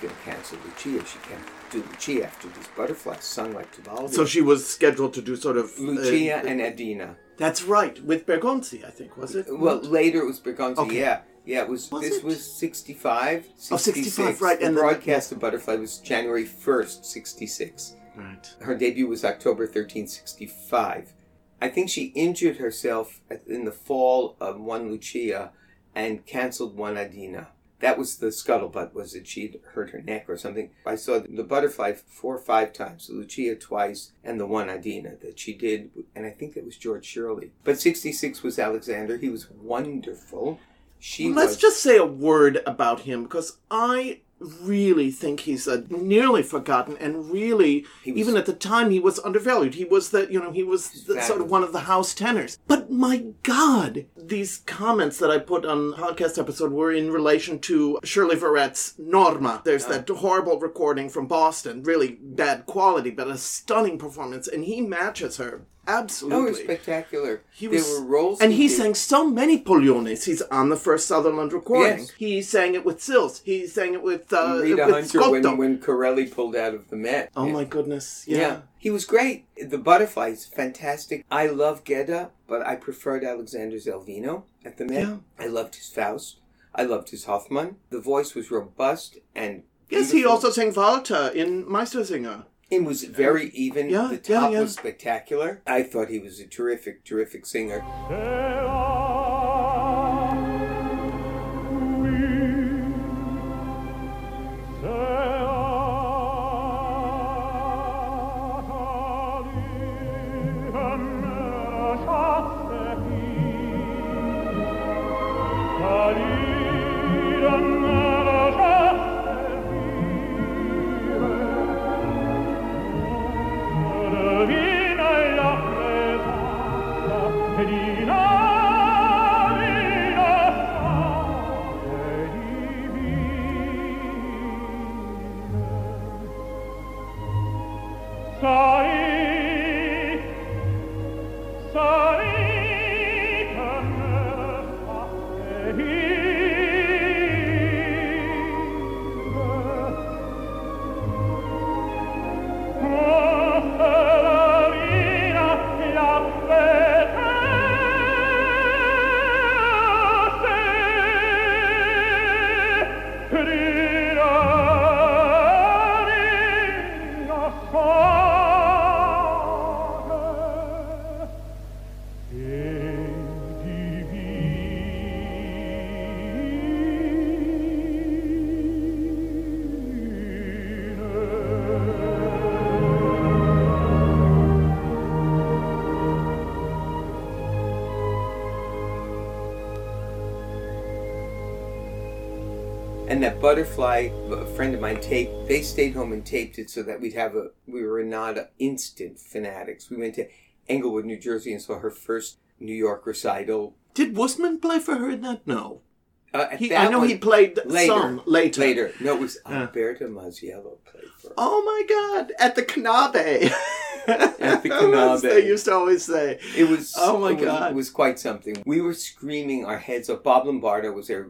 going to cancel Lucia. She can't do Lucia after this Butterfly sung like Tuvaldi. So she was scheduled to do sort of... Lucia and Edina. That's right, with Bergonzi, I think, was it? Well, later it was Bergonzi, okay. Yeah. Yeah, was 65, 66. Oh, 65, right. And the broadcast of Butterfly was January 1st, 66. Right. Her debut was October 13, 65. I think she injured herself in the fall of one Lucia and canceled one Adina. That was the scuttlebutt, was that she'd hurt her neck or something. I saw the Butterfly 4 or 5 times, the Lucia twice, and the one Adina that she did, and I think it was George Shirley. But 66 was Alexander. He was wonderful. Let's just say a word about him, because I really think he's nearly forgotten, and really, even at the time, he was undervalued. He was sort of one of the house tenors. But my God, these comments that I put on the podcast episode were in relation to Shirley Verrett's Norma. There's that horrible recording from Boston, really bad quality, but a stunning performance, and he matches her. Absolutely. They were spectacular. They were roles. And he sang so many Poliones. He's on the first Sutherland recording. Yes. He sang it with Sills. He sang it with Scotto. When Corelli pulled out of the Met. Oh, my goodness. Yeah. He was great. The Butterflies, fantastic. I love Gedda, but I preferred Alexander's Elvino at the Met. Yeah. I loved his Faust. I loved his Hoffmann. The voice was robust and beautiful. Yes, he also sang Volta in Meistersinger. It was very even. Yeah, the top was spectacular. I thought he was a terrific, terrific singer. And that Butterfly, a friend of mine taped, they stayed home and taped it so that we'd have we were not instant fanatics. We went to Englewood, New Jersey and saw her first New York recital. Did Wussman play for her in that? No. He played some later. No, it was Alberto Mazziello played for her. Oh my God, at the Knabe. At the Knabe. They used to always say. It was, oh my God. It was quite something. We were screaming our heads off. Bob Lombardo was there.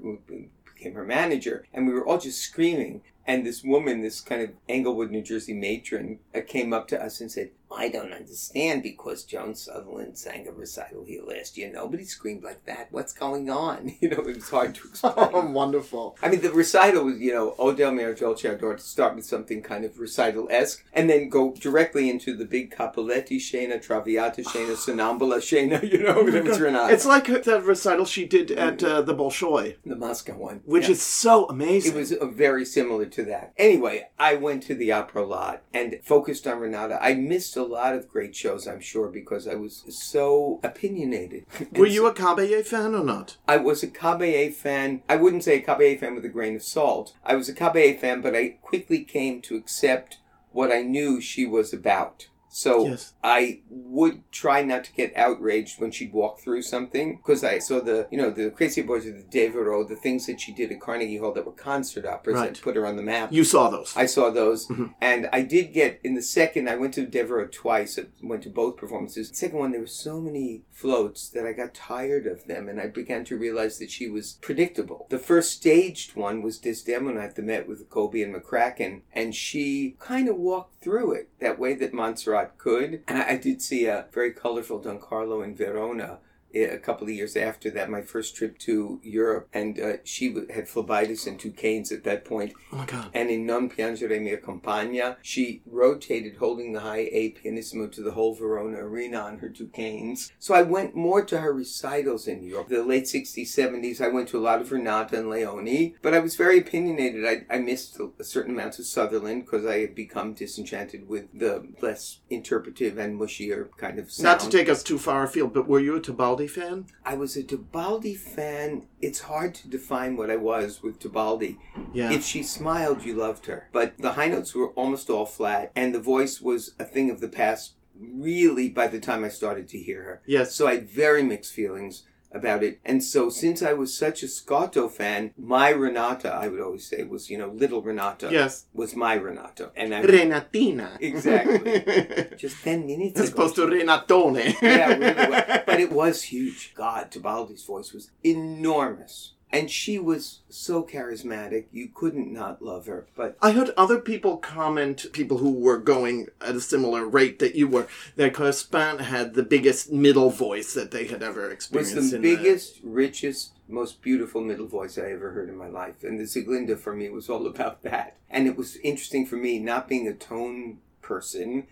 Her manager, and we were all just screaming. And this woman, this kind of Englewood, New Jersey matron, came up to us and said, I don't understand because Joan Sutherland sang a recital here last year. Nobody screamed like that. What's going on? It was hard to explain. Oh, wonderful. I mean, the recital was, O Del Mio Dolce Ardor, to start with something kind of recital-esque, and then go directly into the big Capuletti Scena, Traviata Scena, Sonnambula Scena, it was Renata. It's like that recital she did at the Bolshoi. The Moscow one. Which is so amazing. It was very similar to that. Anyway, I went to the opera lot and focused on Renata. I missed a lot of great shows, I'm sure, because I was so opinionated. Were you a Caballé fan or not? I was a Caballé fan. I wouldn't say a Caballé fan with a grain of salt. I was a Caballé fan, but I quickly came to accept what I knew she was about. So yes. I would try not to get outraged when she'd walk through something, because I saw the Crazy Boys of the Devereaux, the things that she did at Carnegie Hall that were concert operas that put her on the map. You saw those. I saw those. Mm-hmm. And I did get, I went to Devereaux twice. I went to both performances. The second one, there were so many floats that I got tired of them, and I began to realize that she was predictable. The first staged one was Desdemona at the Met with Kobe and McCracken, and she kind of walked through it that way that Montserrat could. And I did see a very colorful Don Carlo in Verona a couple of years after that, my first trip to Europe. And she had phlebitis and two canes at that point. Oh my God. And in Non Piangere Mia Compagna, she rotated holding the high A pianissimo to the whole Verona arena on her two canes. So I went more to her recitals in New York. The late 60s, 70s, I went to a lot of Renata and Leonie, but I was very opinionated. I missed a certain amount of Sutherland because I had become disenchanted with the less interpretive and mushier kind of sound. Not to take us too far afield, but were you a Tibaldi fan? I was a Tibaldi fan. It's hard to define what I was with Tibaldi. Yeah. If she smiled, you loved her. But the high notes were almost all flat, and the voice was a thing of the past, really, by the time I started to hear her. Yes. So I had very mixed feelings about it. And so since I was such a Scotto fan, my Renata, I would always say, was, little Renata. Yes. Was my Renata. And Renatina. Exactly. Just 10 minutes ago. As opposed to Renatone. Yeah, really well. But it was huge. God, Tibaldi's voice was enormous. And she was so charismatic, you couldn't not love her. But I heard other people comment, people who were going at a similar rate that you were, that Corespant had the biggest middle voice that they had ever experienced. It was the biggest, richest, most beautiful middle voice I ever heard in my life. And the Sieglinde for me was all about that. And it was interesting for me, not being a tone person,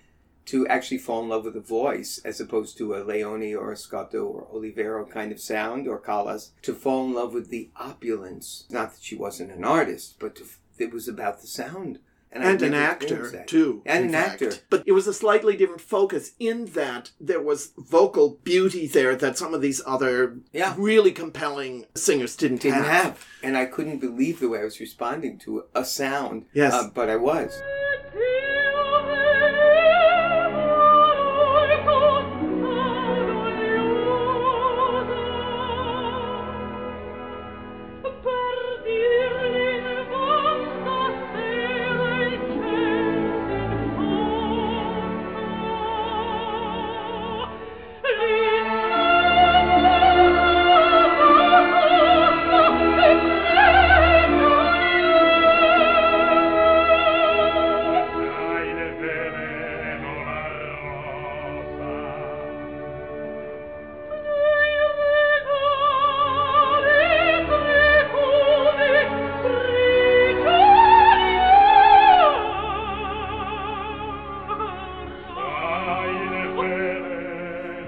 to actually fall in love with a voice, as opposed to a Leonie or a Scotto or Olivero kind of sound, or Callas, to fall in love with the opulence. Not that she wasn't an artist, but it was about the sound. And an actor, too. And an actor. But it was a slightly different focus in that there was vocal beauty there that some of these other really compelling singers didn't have. And I couldn't believe the way I was responding to a sound. Yes. But I was.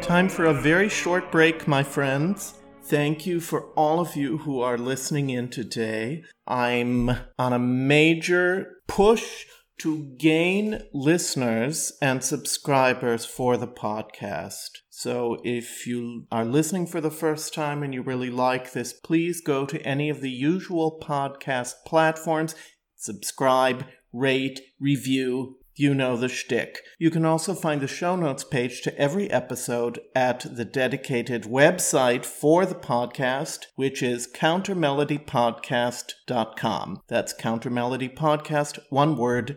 Time for a very short break, my friends. Thank you for all of you who are listening in today. I'm on a major push to gain listeners and subscribers for the podcast. So if you are listening for the first time and you really like this, please go to any of the usual podcast platforms, subscribe, rate, review. You know the shtick. You can also find the show notes page to every episode at the dedicated website for the podcast, which is countermelodypodcast.com. That's countermelodypodcast, one word,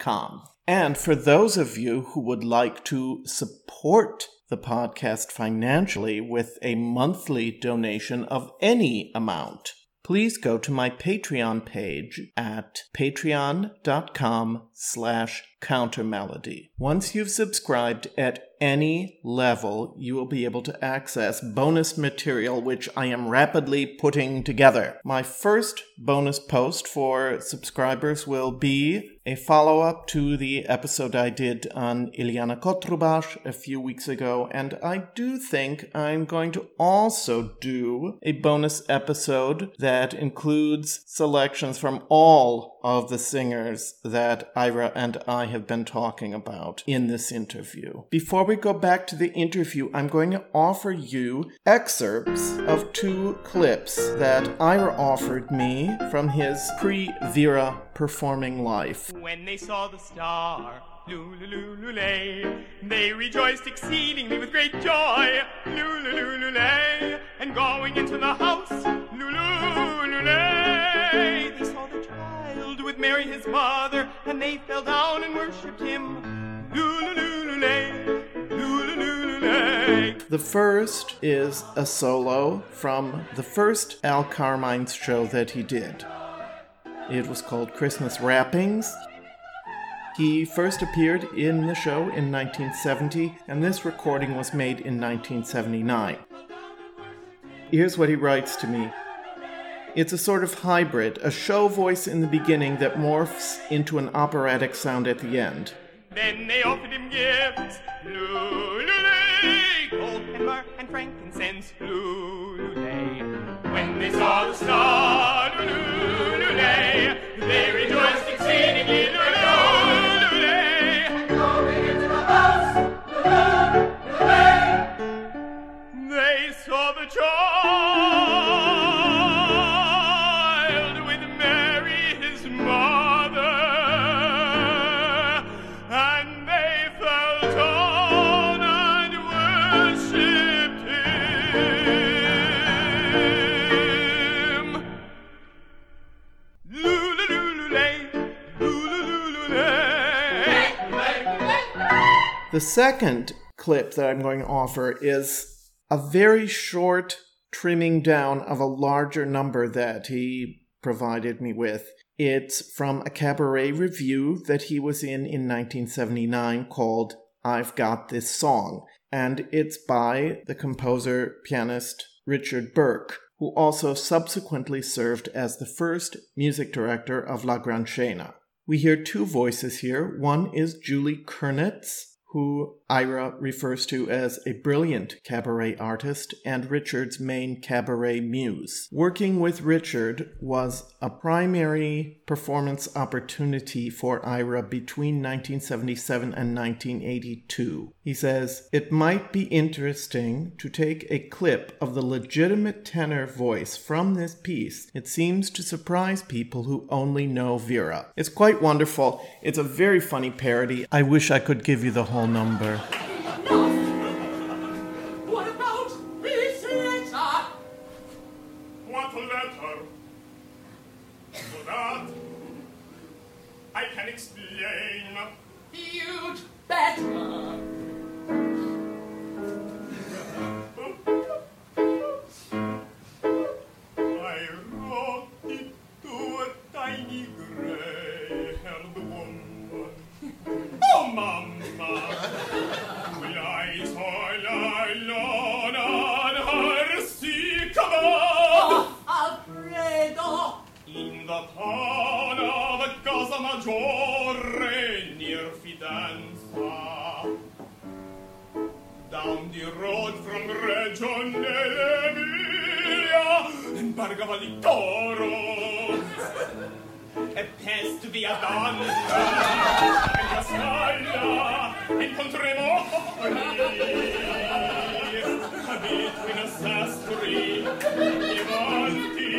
.com. And for those of you who would like to support the podcast financially with a monthly donation of any amount, please go to my Patreon page at patreon.com/countermelody. Once you've subscribed at any level, you will be able to access bonus material, which I am rapidly putting together. My first bonus post for subscribers will be a follow-up to the episode I did on Ileana Kotrubas a few weeks ago, and I do think I'm going to also do a bonus episode that includes selections from all of the singers that Ira and I have been talking about in this interview. Before we go back to the interview, I'm going to offer you excerpts of two clips that Ira offered me from his pre-Vera performing life. When they saw the star, lululululay, they rejoiced exceedingly with great joy, lululululay, and going into the house, lulululay, they saw the child with Mary his mother, and they fell down and worshipped him, lululululay. The first is a solo from the first Al Carmine's show that he did. It was called Christmas Wrappings. He first appeared in the show in 1970, and this recording was made in 1979. Here's what he writes to me. It's a sort of hybrid, a show voice in the beginning that morphs into an operatic sound at the end. Then they offered him gifts, lululay, gold and myrrh and frankincense, lululay. When they saw the star, lululay, they rejoiced exceedingly, lululay. Going into the house, lululay. They saw the child with Mary, his mother. The second clip that I'm going to offer is a very short trimming down of a larger number that he provided me with. It's from a cabaret review that he was in 1979 called I've Got This Song, and it's by the composer-pianist Richard Burke, who also subsequently served as the first music director of La Gran Scena. We hear two voices here. One is Julie Kernitz, who Ira refers to as a brilliant cabaret artist and Richard's main cabaret muse. Working with Richard was a primary performance opportunity for Ira between 1977 and 1982. He says, "It might be interesting to take a clip of the legitimate tenor voice from this piece. It seems to surprise people who only know Vera." It's quite wonderful. It's a very funny parody. I wish I could give you the whole number. Enough! What about this letter? What letter? So that I can explain. You'd better. I wrote it to a tiny grey-haired woman. Oh, Mom! In the town of Casa Maggiore, near Fidanza, down the road from Regione Emilia and Bargava di Toro, a pest to be a danza, and Cascaglia, and Contremoli, a bit in a sastri, Ivanti,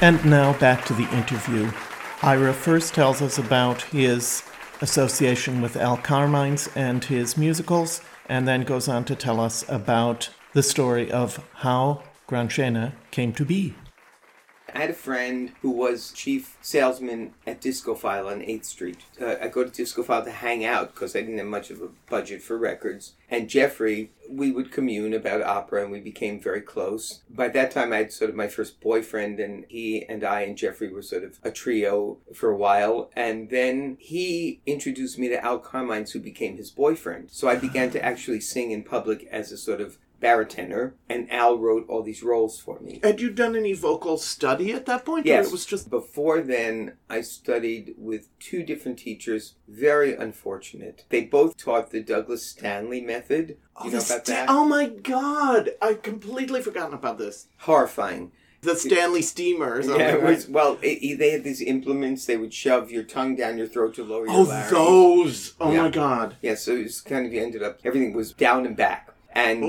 And now back to the interview. Ira first tells us about his association with Al Carmines and his musicals, and then goes on to tell us about the story of how Gran Scena came to be. I had a friend who was chief salesman at Discophile on 8th Street. I go to Discophile to hang out because I didn't have much of a budget for records. And Jeffrey, we would commune about opera, and we became very close. By that time, I had sort of my first boyfriend, and he and I and Jeffrey were sort of a trio for a while. And then he introduced me to Al Carmines, who became his boyfriend. So I began to actually sing in public as a sort of baritone, and Al wrote all these roles for me. Had you done any vocal study at that point? Yes. Or it was just... Before then, I studied with two different teachers. Very unfortunate. They both taught the Douglas Stanley method. Oh, you know about that? Oh, my God! I've completely forgotten about this. Horrifying. The Stanley steamer or something. Yeah, they had these implements. They would shove your tongue down your throat to lower your larynx. Oh, those! Oh, yeah. My God. Yeah, so it was kind of, you ended up, everything was down and back. And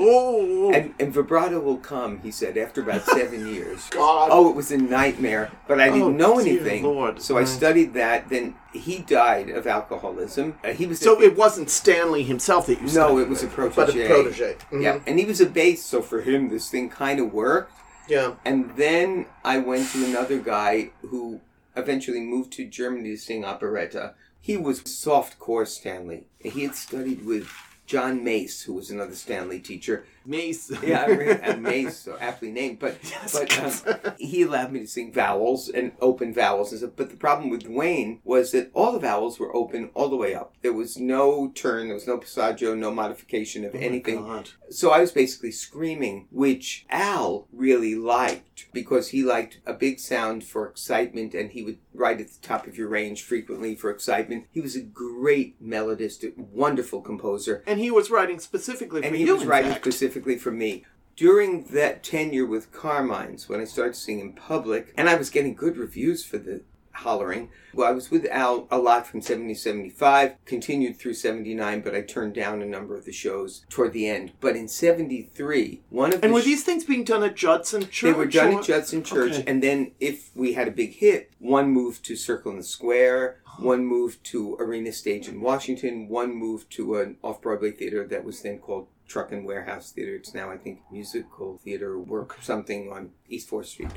vibrato will come, he said, after about 7 years. God. Oh, it was a nightmare, but I didn't know anything. Lord. So I studied that. Then he died of alcoholism. It wasn't Stanley himself that you studied. No, it was a protege. But a protege. Mm-hmm. Yeah, and he was a bass, so for him this thing kind of worked. Yeah. And then I went to another guy who eventually moved to Germany to sing operetta. He was softcore Stanley. He had studied with John Mace, who was another Stanley teacher. Mace. Yeah, I read Mace, so aptly named. But, yes, but he allowed me to sing vowels and open vowels and stuff. But the problem with Duane was that all the vowels were open all the way up. There was no turn, there was no passaggio, no modification of anything. God. So I was basically screaming, which Al really liked because he liked a big sound for excitement, and he would write at the top of your range frequently for excitement. He was a great melodist, a wonderful composer. And he was writing specifically for you. And he was writing specifically for me. During that tenure with Carmines, when I started singing in public, and I was getting good reviews for the hollering, well, I was with Al a lot from 70 to 75, continued through 79, but I turned down a number of the shows toward the end. But in 73, were these things being done at Judson Church? They were done at Judson Church, okay. And then if we had a big hit, one moved to Circle in the Square, one moved to Arena Stage in Washington, one moved to an off-Broadway theater that was then called Truck and Warehouse Theater. It's now, I think, Musical Theater Work, something on East 4th Street,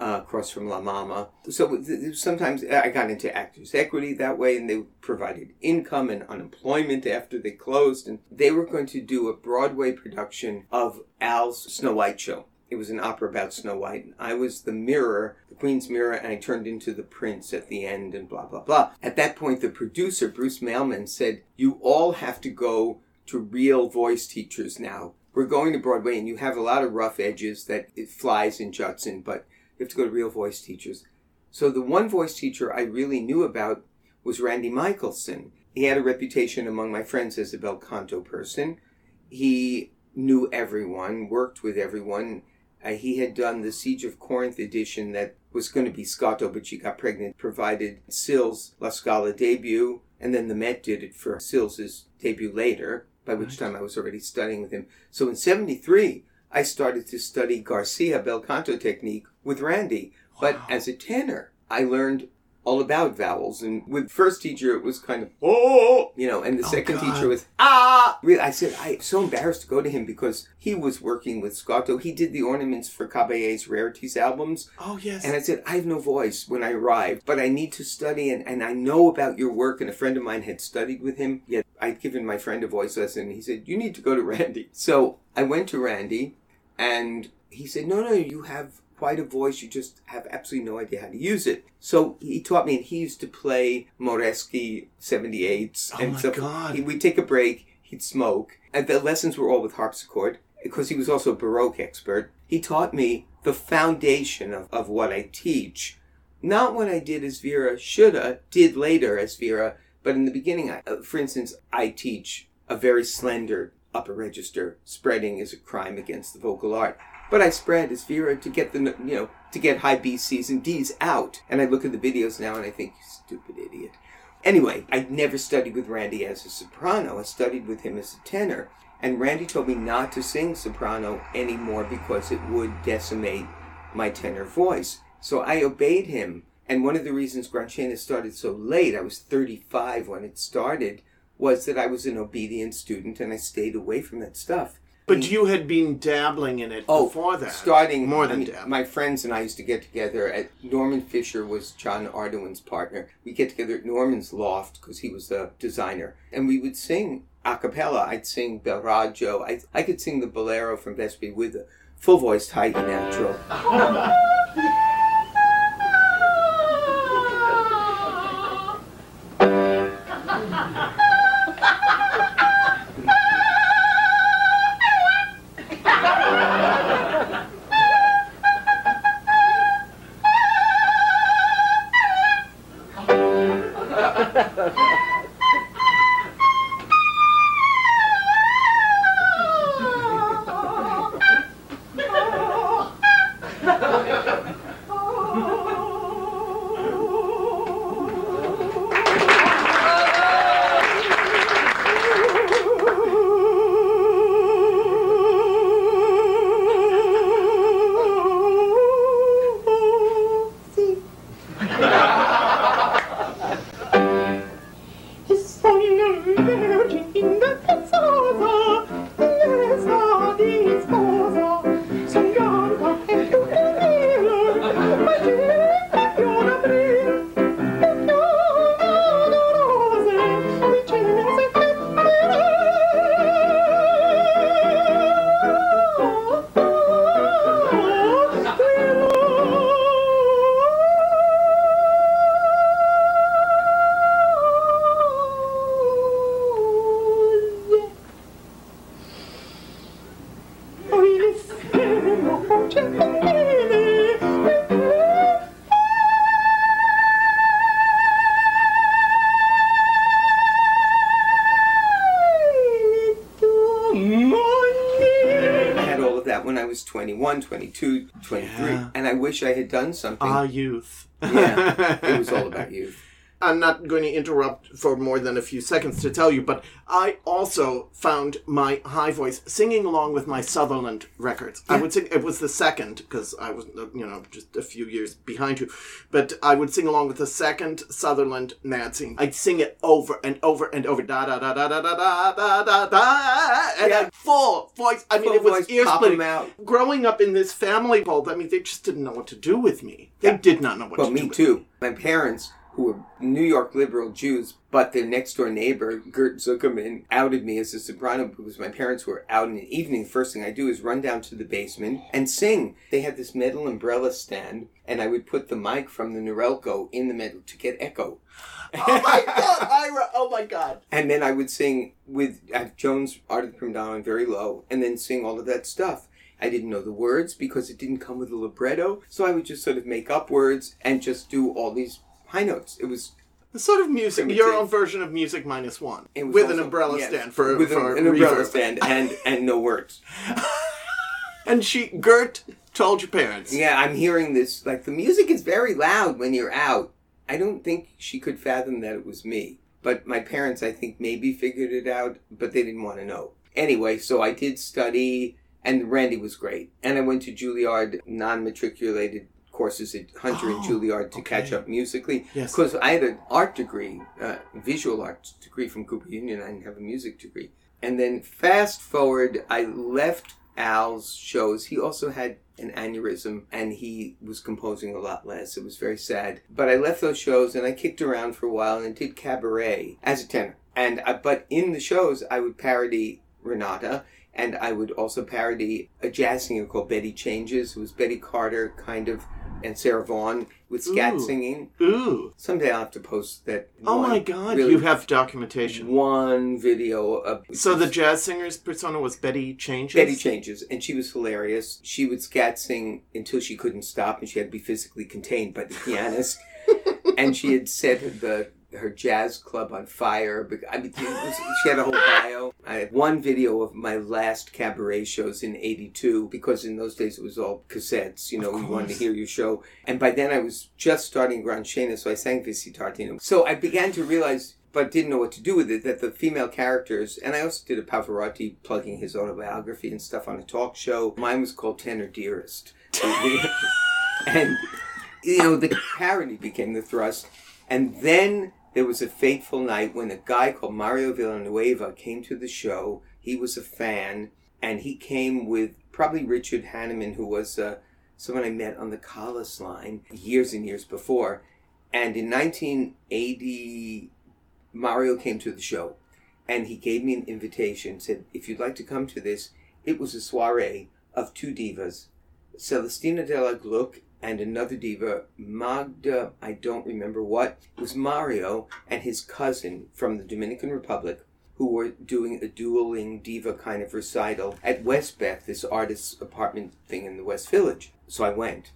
across from La Mama. So sometimes I got into Actors' Equity that way, and they provided income and unemployment after they closed. And they were going to do a Broadway production of Al's Snow White show. It was an opera about Snow White, and I was the mirror, the Queen's mirror, and I turned into the prince at the end, and blah, blah, blah. At that point, the producer, Bruce Mailman, said, "You all have to go to real voice teachers now. We're going to Broadway, and you have a lot of rough edges that it flies in Judson, but you have to go to real voice teachers." So the one voice teacher I really knew about was Randy Mickelson. He had a reputation among my friends as a bel canto person. He knew everyone, worked with everyone. He had done the Siege of Corinth edition that was going to be Scotto, but she got pregnant, provided Sills' La Scala debut, and then the Met did it for Sills' debut later, by which time I was already studying with him. So in 73, I started to study Garcia bel canto technique with Randy. But as a tenor, I learned all about vowels. And with first teacher, it was kind of, and the second teacher was, I said, I'm so embarrassed to go to him because he was working with Scotto. He did the ornaments for Caballé's Rarities albums. Oh, yes. And I said, I have no voice when I arrived, but I need to study, and I know about your work. And a friend of mine had studied with him. Yet I'd given my friend a voice lesson. And he said, you need to go to Randy. So I went to Randy, and he said, no, you have quite a voice, you just have absolutely no idea how to use it. So he taught me, and he used to play Moreschi 78s. Oh, and my God. We'd take a break, he'd smoke, and the lessons were all with harpsichord, because he was also a Baroque expert. He taught me the foundation of what I teach. Not what I did as Vera Schutte, did later as Vera, but in the beginning, for instance, I teach a very slender upper register. Spreading is a crime against the vocal art. But I spread as Vera to get to get high B's, C's, and D's out. And I look at the videos now and I think, you stupid idiot. Anyway, I never studied with Randy as a soprano. I studied with him as a tenor. And Randy told me not to sing soprano anymore because it would decimate my tenor voice. So I obeyed him. And one of the reasons Gran Scena started so late, I was 35 when it started, was that I was an obedient student and I stayed away from that stuff. But you had been dabbling in it before that. Starting more than dabbling. My friends and I used to get together at Norman Fisher was John Ardoin's partner. We get together at Norman's loft because he was a designer, and we would sing a cappella. I'd sing Bellaraggio. I could sing the Bolero from Vespi with a full voiced high natural. When I was 21, 22, 23, and I wish I had done something. Youth. Yeah, it was all about youth. I'm not going to interrupt for more than a few seconds to tell you, but I also found my high voice singing along with my Sutherland records. Yeah. I would sing, it was the second, because I was, just a few years behind you, but I would sing along with the second Sutherland Mad Scene. I'd sing it over and over and over, da-da-da-da-da-da-da-da-da, and full voice. I mean, it was ear-splitting. Growing up in this family world, they just didn't know what to do with me. They did not know what to do with me. Well, me too. My parents, who were New York liberal Jews, but their next-door neighbor, Gert Zuckerman, outed me as a soprano because my parents were out in the evening. First thing I do is run down to the basement and sing. They had this metal umbrella stand, and I would put the mic from the Norelco in the metal to get echo. Oh, my God, Ira. Oh, my God. And then I would sing with Joan's Art of the Prima Donna very low, and then sing all of that stuff. I didn't know the words because it didn't come with a libretto, so I would just sort of make up words and just do all these high notes. It was the sort of music, primitive. Your own version of music minus one, with also, an umbrella stand for with for an umbrella stand and no words. And Gert told your parents. Yeah, I'm hearing this. Like, the music is very loud when you're out. I don't think she could fathom that it was me, but my parents, I think, maybe figured it out, but they didn't want to know. Anyway, so I did study, and Randy was great, and I went to Juilliard non-matriculated courses at Hunter and Juilliard to catch up musically. Because I had an art degree, visual arts degree from Cooper Union. I didn't have a music degree. And then fast forward, I left Al's shows. He also had an aneurysm and he was composing a lot less. It was very sad. But I left those shows and I kicked around for a while and did cabaret as a tenor. But in the shows, I would parody Renata. And I would also parody a jazz singer called Betty Changes, who was Betty Carter, kind of, and Sarah Vaughan with scat singing. Ooh. Someday I'll have to post that. Oh, my God. Really, you have documentation. One video of... So the jazz singer's persona was Betty Changes? Betty Changes. And she was hilarious. She would scat sing until she couldn't stop, and she had to be physically contained by the pianist. And she had set her jazz club on fire. She had a whole bio. I had one video of my last cabaret shows in 82, because in those days it was all cassettes. We wanted to hear your show. And by then I was just starting Gran Scena, so I sang Visitartino. So I began to realize, but didn't know what to do with it, that the female characters, and I also did a Pavarotti plugging his autobiography and stuff on a talk show. Mine was called Tenor Dearest. And, the parody became the thrust. And then there was a fateful night when a guy called Mario Villanueva came to the show. He was a fan, and he came with probably Richard Hanneman, who was someone I met on the Callas line years and years before. And in 1980, Mario came to the show, and he gave me an invitation, said, if you'd like to come to this, it was a soiree of two divas, Celestina della Gluck and another diva, Magda, I don't remember what. It was Mario and his cousin from the Dominican Republic, who were doing a dueling diva kind of recital at Westbeth, this artist's apartment thing in the West Village. So I went.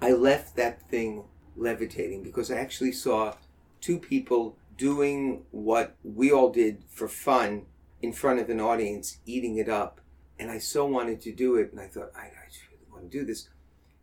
I left that thing levitating, because I actually saw two people doing what we all did for fun in front of an audience, eating it up. And I so wanted to do it, and I thought, I really want to do this.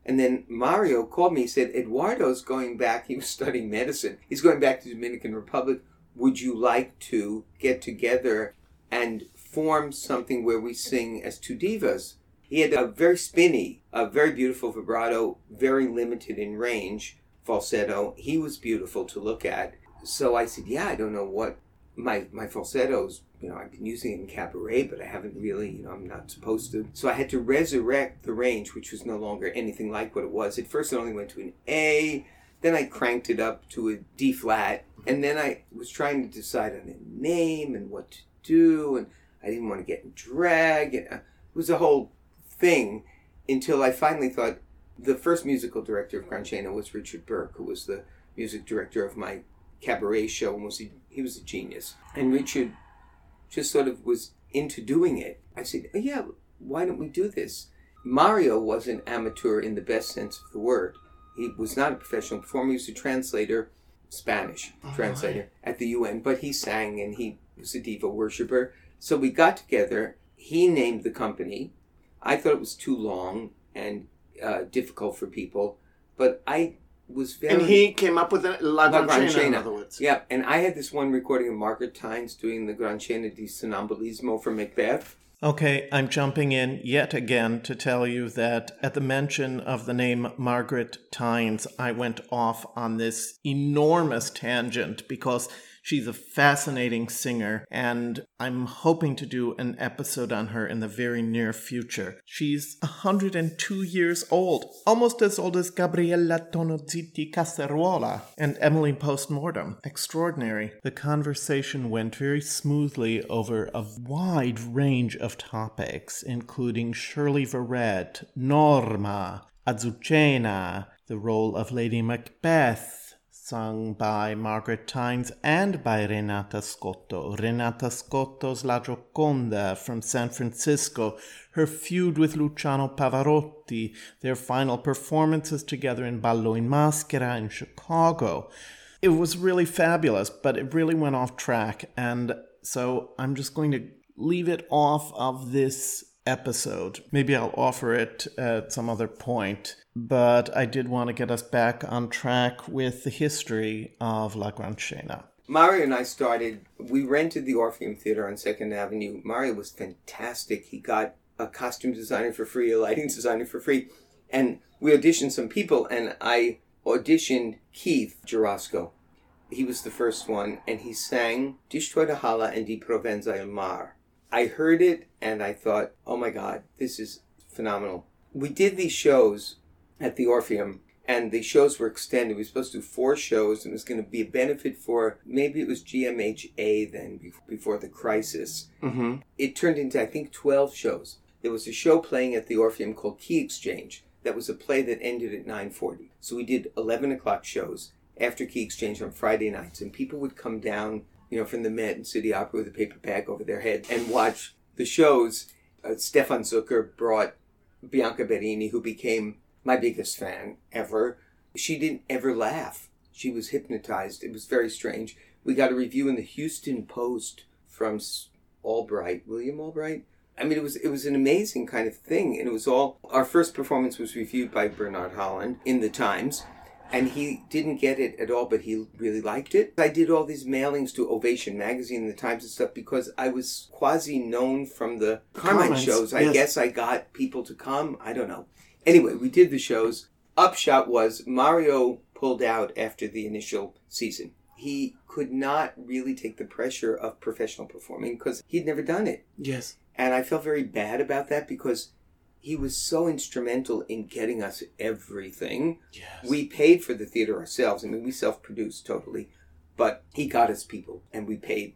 And then Mario called me, he said, Eduardo's going back, he was studying medicine, he's going back to the Dominican Republic, would you like to get together and form something where we sing as two divas? He had a very spinny, a very beautiful vibrato, very limited in range, falsetto. He was beautiful to look at. So I said, yeah, I don't know what, my falsettos, I've been using it in cabaret, but I haven't really, I'm not supposed to. So I had to resurrect the range, which was no longer anything like what it was. At first it only went to an A, then I cranked it up to a D flat, and then I was trying to decide on a name and what to do, and I didn't want to get in drag. And it was a whole thing until I finally thought, the first musical director of Gran Scena was Richard Burke, who was the music director of my cabaret show, and he was a genius. And Richard just sort of was into doing it. I said, yeah, why don't we do this? Mario was an amateur in the best sense of the word. He was not a professional performer. He was a translator, Spanish translator at the UN, but he sang and he was a diva worshiper. So we got together. He named the company. I thought it was too long and difficult for people, but I was very... And he came up with La Gran Scena, in other words. Yeah, and I had this one recording of Margaret Tynes doing the Gran Scena di Sonnambulismo from Macbeth. Okay, I'm jumping in yet again to tell you that at the mention of the name Margaret Tynes, I went off on this enormous tangent because she's a fascinating singer, and I'm hoping to do an episode on her in the very near future. She's 102 years old, almost as old as Gabriella Tuna Tidicassotto and Emily Postmortem. Extraordinary. The conversation went very smoothly over a wide range of topics, including Shirley Verrett, Norma, Azucena, the role of Lady Macbeth, sung by Margaret Tynes and by Renata Scotto. Renata Scotto's La Gioconda from San Francisco, her feud with Luciano Pavarotti, their final performances together in Ballo in Maschera in Chicago. It was really fabulous, but it really went off track, and so I'm just going to leave it off of this episode. Maybe I'll offer it at some other point, but I did want to get us back on track with the history of La Gran Scena. Mario and I started, we rented the Orpheum Theater on 2nd Avenue. Mario was fantastic. He got a costume designer for free, a lighting designer for free, and we auditioned some people, and I auditioned Keith Jurosko. He was the first one, and he sang Di Strada and Di Provenza il Mar. I heard it, and I thought, oh my God, this is phenomenal. We did these shows at the Orpheum, and the shows were extended. We were supposed to do 4 shows, and it was going to be a benefit for, maybe it was GMHA then, before the crisis. Mm-hmm. It turned into, I think, 12 shows. There was a show playing at the Orpheum called Key Exchange. That was a play that ended at 9:40. So we did 11 o'clock shows after Key Exchange on Friday nights, and people would come down from the Met and City Opera with a paper bag over their head and watch the shows. Stefan Zucker brought Bianca Berini, who became my biggest fan ever. She didn't ever laugh. She was hypnotized. It was very strange. We got a review in the Houston Post from Albright, William Albright. I mean, it was an amazing kind of thing. And it was all, our first performance was reviewed by Bernard Holland in the Times. And he didn't get it at all, but he really liked it. I did all these mailings to Ovation magazine, The Times and stuff, because I was quasi-known from the Carmine shows. Yes. I guess I got people to come. I don't know. Anyway, we did the shows. Upshot was Mario pulled out after the initial season. he could not really take the pressure of professional performing because he'd never done it. Yes. And I felt very bad about that because he was so instrumental in getting us everything. Yes. We paid for the theater ourselves. I mean, we self-produced totally. But he got us people, and we paid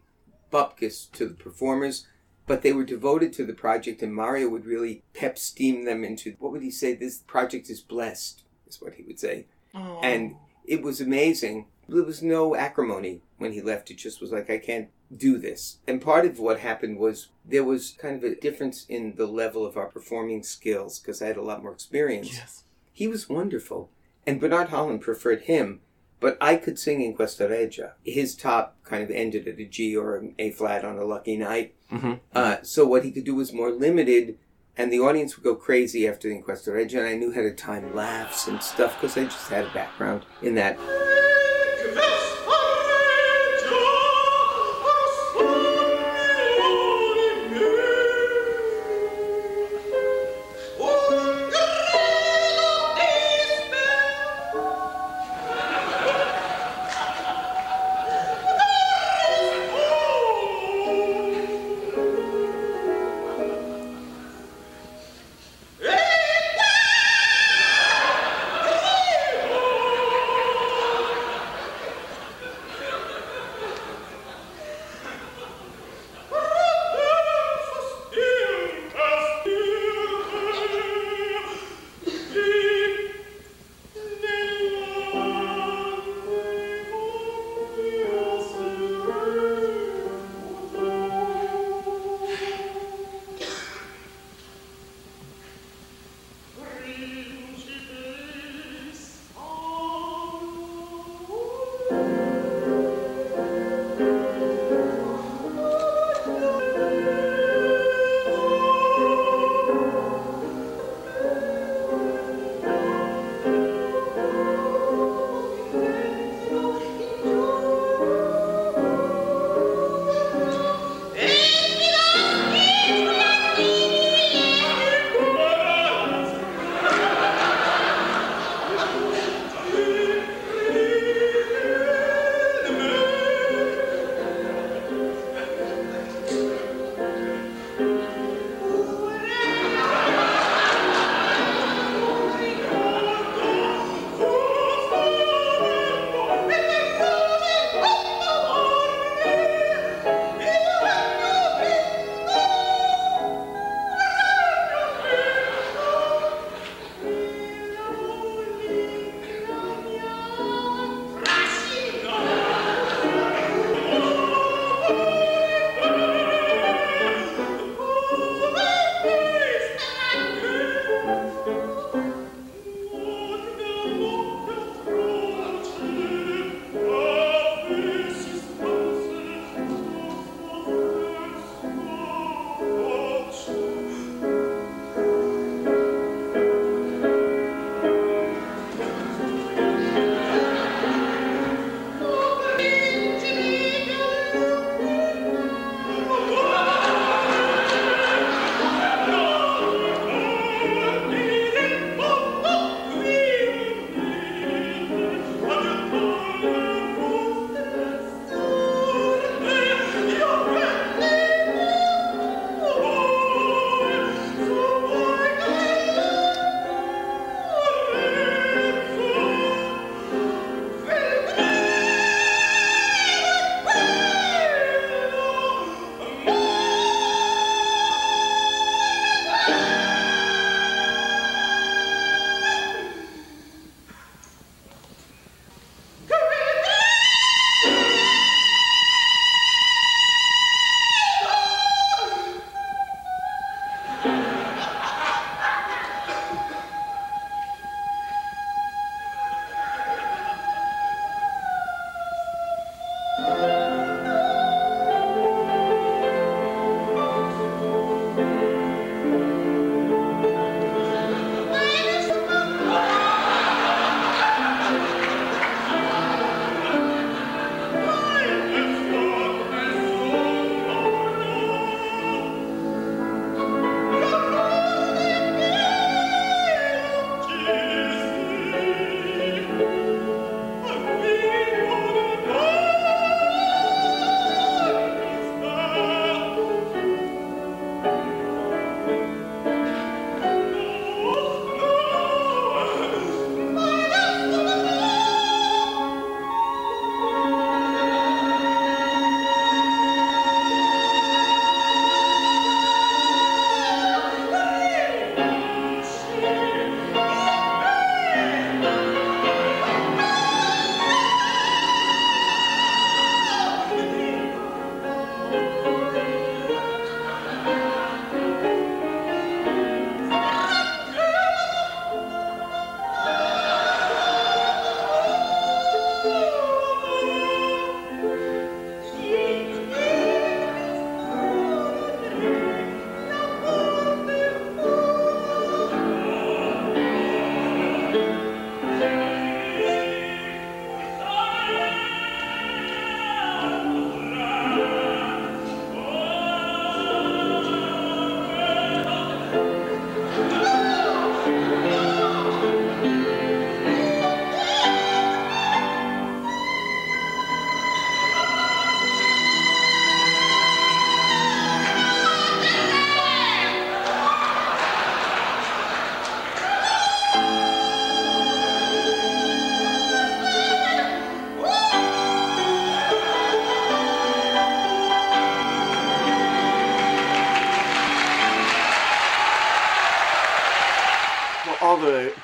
bupkis to the performers. But they were devoted to the project, and Mario would really pep steam them into, what would he say? This project is blessed, is what he would say. Oh. And it was amazing. There was no acrimony when he left. It just was like, I can't do this. And part of what happened was there was kind of a difference in the level of our performing skills, because I had a lot more experience. Yes. He was wonderful. And Bernard Holland preferred him. But I could sing in Questa Reggia. His top kind of ended at a G or an A flat on a lucky night. Mm-hmm. So what he could do was more limited, and the audience would go crazy after the Questa Reggia, and I knew how to time laughs and stuff because I just had a background in that.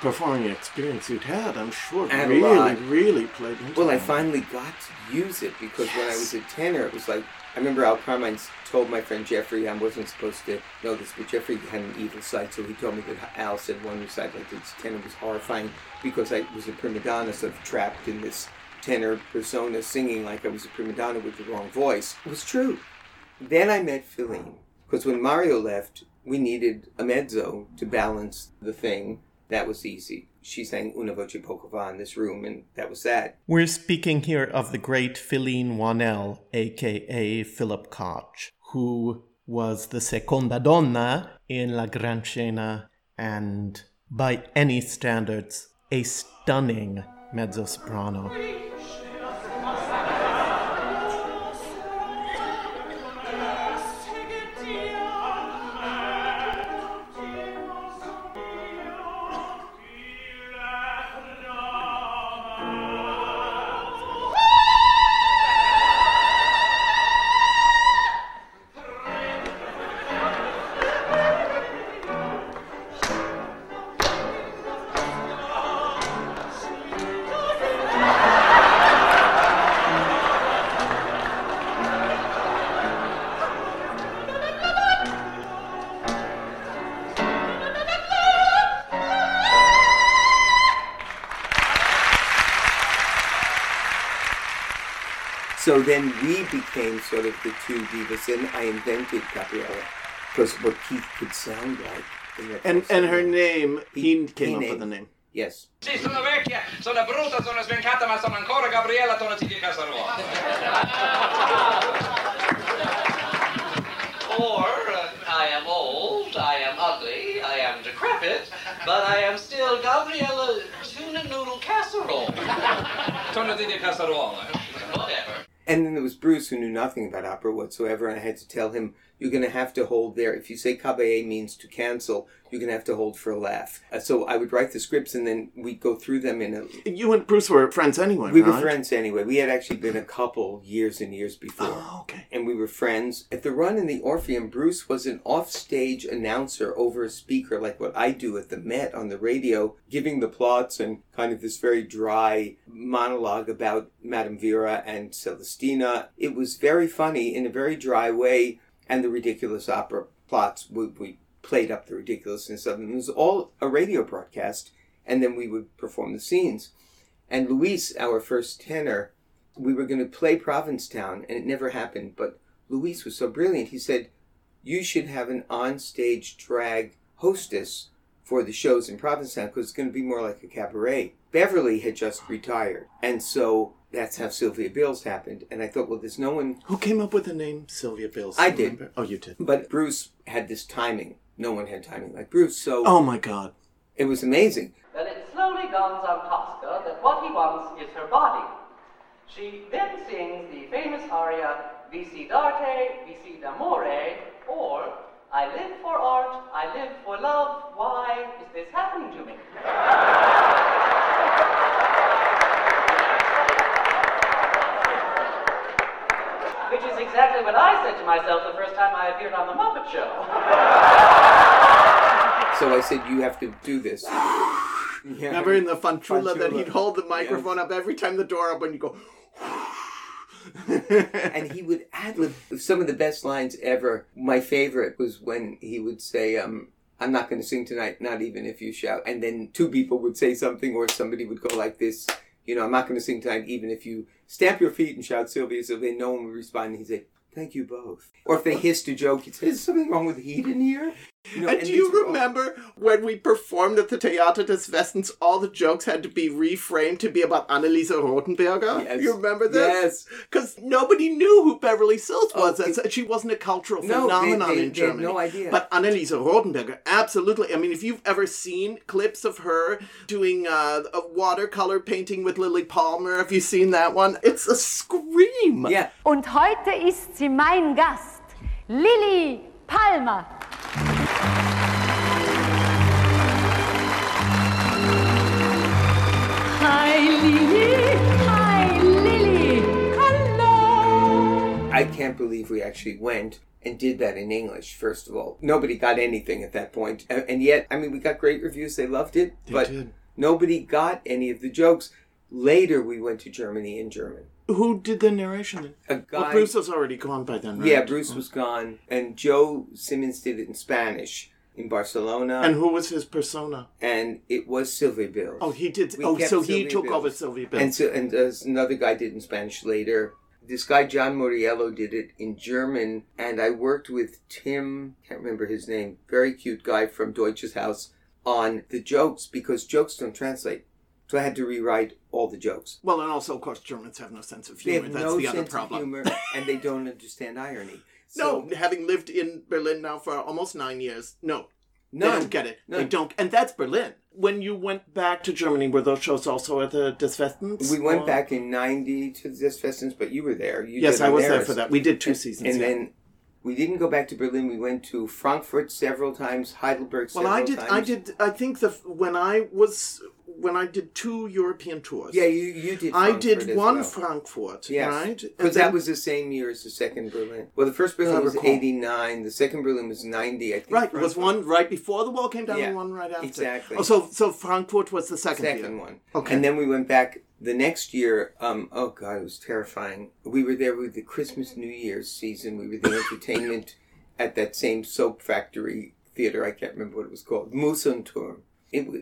performing experience you'd had, I'm sure, and really played into it. Well, I finally got to use it, because when I was a tenor, it was like, I remember Al Carmine told my friend Jeffrey, I wasn't supposed to know this, but Jeffrey had an evil side, so he told me that Al said one recital like this tenor was horrifying, because I was a prima donna, sort of trapped in this tenor persona, singing like I was a prima donna with the wrong voice. It was true. Then I met Feline, because when Mario left, we needed a mezzo to balance the thing. That was easy. She sang Una Voce Poco Va in this room, and that was that. We're speaking here of the great Feline Wanell, a.k.a. Philip Koch, who was the seconda donna in La Gran Scena, and by any standards, a stunning mezzo-soprano. So then we became sort of the two divas, and I invented Gabriella, because what Keith could sound like. And her name, he came up with the name. Yes. Sì, sono vecchia, sono brutta, sono sbiancata, ma sono ancora Gabriella Tuna Tidicassotto. Or, I am old, I am ugly, I am decrepit, but I am still Gabriella Tuna Noodle Casserole. Tuna Tidicassotto. And then there was Bruce, who knew nothing about opera whatsoever, and I had to tell him, you're going to have to hold there. If you say Caballé means to cancel, you're going to have to hold for a laugh. So I would write the scripts, and then we'd go through them in a... You and Bruce were friends anyway, We were friends anyway. We had actually been a couple years and years before. Oh, okay. And we were friends. At the run in the Orpheum, Bruce was an offstage announcer over a speaker, like what I do at the Met on the radio, giving the plots and kind of this very dry monologue about Madame Vera and Celestina. It was very funny in a very dry way, and the ridiculous opera plots, we played up the ridiculousness of them. It was all a radio broadcast, and then we would perform the scenes. And Luis, our first tenor, we were going to play Provincetown, and it never happened, but Luis was so brilliant, he said, you should have an on-stage drag hostess for the shows in Provincetown, because it's going to be more like a cabaret. Beverly had just retired, and so... That's how Sylvia Bills happened. And I thought, well, there's no one... Who came up with the name Sylvia Bills? I did. Remember? Oh, you did. But Bruce had this timing. No one had timing like Bruce, so... Oh, my God. It was amazing. Then it slowly dawns on Tosca that what he wants is her body. She then sings the famous aria, Visi d'arte, visi d'amore, or, I live for art, I live for love, why is this happening to me? Which is exactly what I said to myself the first time I appeared on The Muppet Show. So I said, you have to do this. Yeah. Remember in the Fanciulla that he'd hold the microphone up every time the door opened, you go... And he would ad-lib some of the best lines ever. My favorite was when he would say, I'm not going to sing tonight, not even if you shout. And then two people would say something, or somebody would go like this... You know, I'm not going to sing tonight, even if you stamp your feet and shout Sylvia, Sylvia, no one would respond, and he'd say, thank you both. Or if they hissed a joke, he'd say, is something wrong with the heat in here? You know, and do you remember when we performed at the Theater des Westens, all the jokes had to be reframed to be about Anneliese Rotenberger? Yes. You remember this? Yes. Because nobody knew who Beverly Sills was. She wasn't a cultural phenomenon in Germany. No idea. But Anneliese Rotenberger, absolutely. I mean, if you've ever seen clips of her doing a watercolor painting with Lily Palmer, have you seen that one? It's a scream. Yeah. Und heute ist sie mein Gast, Lily Palmer. Hi, Lily. Hi, Lily. Hello. I can't believe we actually went and did that in English, first of all. Nobody got anything at that point. And yet, I mean, we got great reviews. They loved it. They did. Nobody got any of the jokes. Later, we went to Germany in German. Who did the narration then? A guy. Well, Bruce was already gone by then, right? Yeah, Bruce was gone. And Joe Simmons did it in Spanish in Barcelona. And who was his persona? And it was Sylvie Bill. Oh, he did. He took over Sylvie Bill. And another guy did in Spanish later. This guy, John Moriello, did it in German. And I worked with Tim, can't remember his name, very cute guy from Deutsches Haus, on the jokes, because jokes don't translate. So I had to rewrite all the jokes. Well, and also, of course, Germans have no sense of humor. That's the other problem. They have no sense of humor, and they don't understand irony. So, no, having lived in Berlin now for almost 9 years, they don't get it. None. They don't, and that's Berlin. When you went back to Germany, were those shows also at the Des Festens? We went back in 90 to the Des Festens, but you were there. I was there for that. We did two seasons. And then we didn't go back to Berlin. We went to Frankfurt several times, Heidelberg several times. Well, I did. I think when I did two European tours. Yeah, you did. I did one Frankfurt, yes. Right? Because that was the same year as the second Berlin. Well, the first Berlin was 89. The second Berlin was 90. I think. Right, it was one right before the wall came down and one right after. Exactly. Oh, so Frankfurt was the second one. Okay, and then we went back the next year. Oh God, it was terrifying. We were there with the Christmas New Year's season. We were the entertainment at that same soap factory theater. I can't remember what it was called. Musenturm.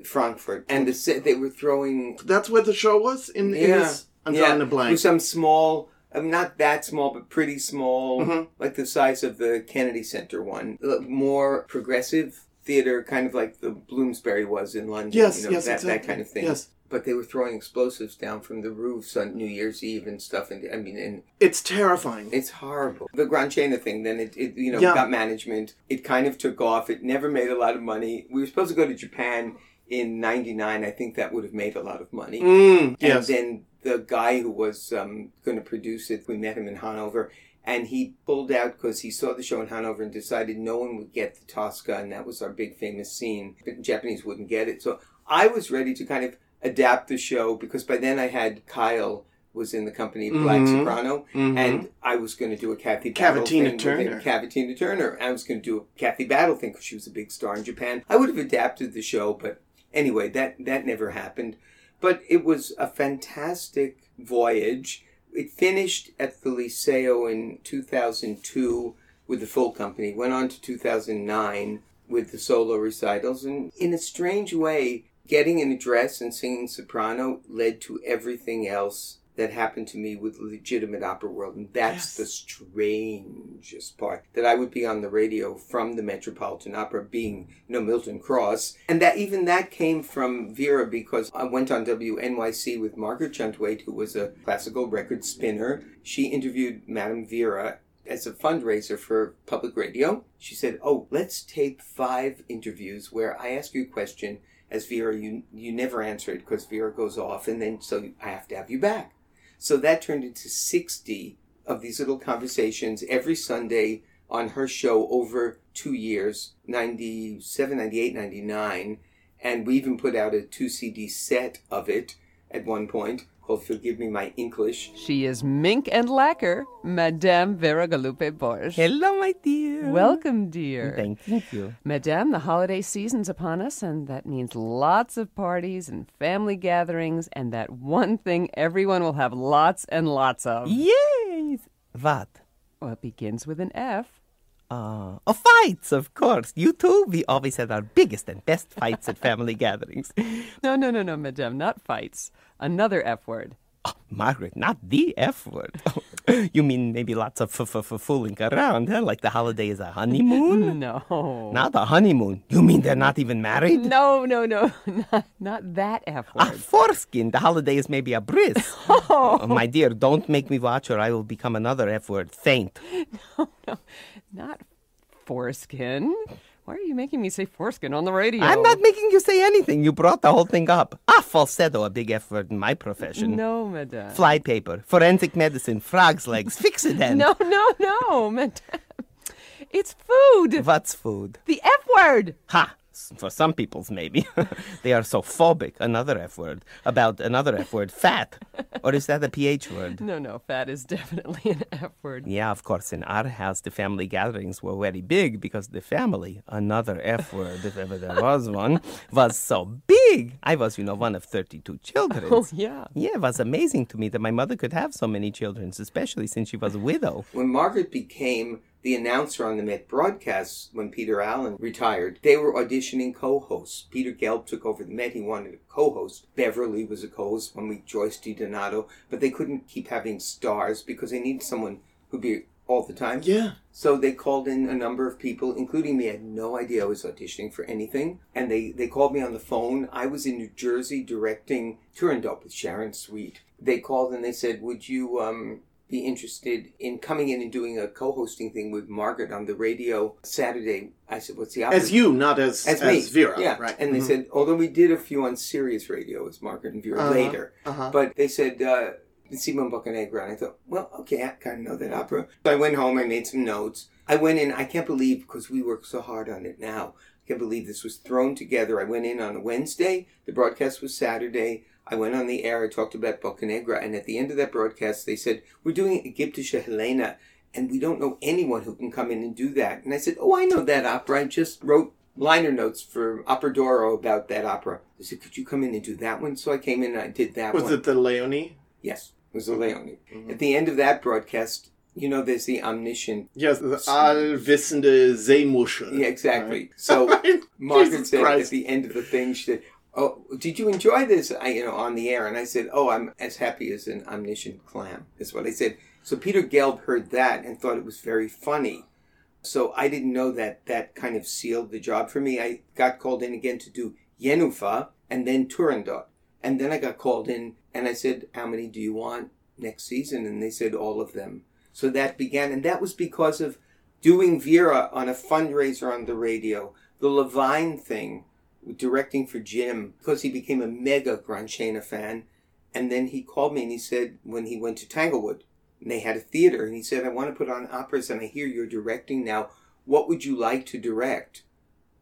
Frankfurt. And they were throwing... That's where the show was? I'm drawing a blank. It was some small, not that small, but pretty small, like the size of the Kennedy Center one. More progressive theater, kind of like the Bloomsbury was in London. Yes, exactly. That kind of thing. Yes. But they were throwing explosives down from the roofs on New Year's Eve and stuff. And it's terrifying. It's horrible. The Gran Scena thing, then it got management. It kind of took off. It never made a lot of money. We were supposed to go to Japan in 99. I think that would have made a lot of money. Yes. And then the guy who was going to produce it, we met him in Hanover. And he pulled out because he saw the show in Hanover and decided no one would get the Tosca. And that was our big famous scene. But Japanese wouldn't get it. So I was ready to kind of adapt the show, because by then I had Kyle was in the company, Black Soprano, and I was going to do a Cavatina Turner. I was going to do a Kathy Battle thing because she was a big star in Japan. I would have adapted the show, but anyway, that never happened. But it was a fantastic voyage. It finished at the Liceo in 2002 with the full company, went on to 2009 with the solo recitals, and in a strange way, getting in a dress and singing soprano led to everything else that happened to me with legitimate opera world. And that's the strangest part, that I would be on the radio from the Metropolitan Opera being Milton Cross. And that even that came from Vera, because I went on WNYC with Margaret Chuntwaite, who was a classical record spinner. She interviewed Madame Vera as a fundraiser for public radio. She said, oh, let's tape 5 interviews where I ask you a question. As Vera, you never answer it because Vera goes off, and then so I have to have you back. So that turned into 60 of these little conversations every Sunday on her show over 2 years, 97, 98, 99. And we even put out a 2-CD set of it at one point called Forgive Me My English. She is mink and lacquer, Madame Vera Galupe-Borszkh. Hello, my dear. Welcome, dear. Thank you. Madame, the holiday season's upon us, and that means lots of parties and family gatherings, and that one thing everyone will have lots and lots of. Yes. What? Well, it begins with an F. Fights, of course. You too. We always had our biggest and best fights at family gatherings. No, Madame, not fights. Another F word. Oh, Margaret, not the F word. Oh, you mean maybe lots of fooling around, huh? Like the holiday is a honeymoon? No. Not a honeymoon. You mean they're not even married? No. Not that F word. A foreskin. The holiday is maybe a bris. Oh, my dear, don't make me watch or I will become another F word. Faint. No. Not foreskin. Why are you making me say foreskin on the radio? I'm not making you say anything. You brought the whole thing up. Ah, falsetto, a big F word in my profession. No, Madame. Flypaper, forensic medicine, frog's legs, fixident. No, Madame. It's food. What's food? The F word. Ha. for some people's maybe, they are so phobic, another F word, about another F word, fat. Or is that a PH word? No, fat is definitely an F word. Yeah, of course. In our house, the family gatherings were very big because the family, another F word, if ever there was one, was so big. I was, one of 32 children. Oh, yeah. Yeah, it was amazing to me that my mother could have so many children, especially since she was a widow. When Margaret became the announcer on the Met broadcasts, when Peter Allen retired, they were auditioning co-hosts. Peter Gelb took over the Met. He wanted a co-host. Beverly was a co-host one week, Joyce DiDonato. But they couldn't keep having stars because they needed someone who'd be all the time. Yeah. So they called in a number of people, including me. I had no idea I was auditioning for anything. And they called me on the phone. I was in New Jersey directing Turandot with Sharon Sweet. They called and they said, would you be interested in coming in and doing a co-hosting thing with Margaret on the radio Saturday? I said, what's the opposite? As you, not as Vera. Yeah, right. And they said, although we did a few on Sirius Radio as Margaret and Vera later, but they said, Simon Boccanegra. And I thought, well, okay, I kind of know that opera. So I went home, I made some notes. I went in, I can't believe, because we work so hard on it now, I can't believe this was thrown together. I went in on a Wednesday, the broadcast was Saturday, I went on the air, I talked about Boccanegra, and at the end of that broadcast, they said, we're doing Ägyptische Helene, and we don't know anyone who can come in and do that. And I said, oh, I know that opera. I just wrote liner notes for Opera d'Oro about that opera. They said, could you come in and do that one? So I came in and I did that one. Was it the Leonie? Yes, it was the Leonie. Mm-hmm. At the end of that broadcast, there's the omniscient... Yes, the allwissende Seemuschel. Yeah, exactly. Right. So Margaret Jesus said Christ. At the end of the thing, she said, oh, did you enjoy this? On the air. And I said, oh, I'm as happy as an omniscient clam, is what I said. So Peter Gelb heard that and thought it was very funny. So I didn't know that kind of sealed the job for me. I got called in again to do Yenufa and then Turandot. And then I got called in and I said, how many do you want next season? And they said, all of them. So that began. And that was because of doing Vera on a fundraiser on the radio, the Levine thing, directing for Jim, because he became a mega Gran Scena fan. And then he called me and he said, when he went to Tanglewood and they had a theater, and he said, I want to put on operas and I hear you're directing now. What would you like to direct?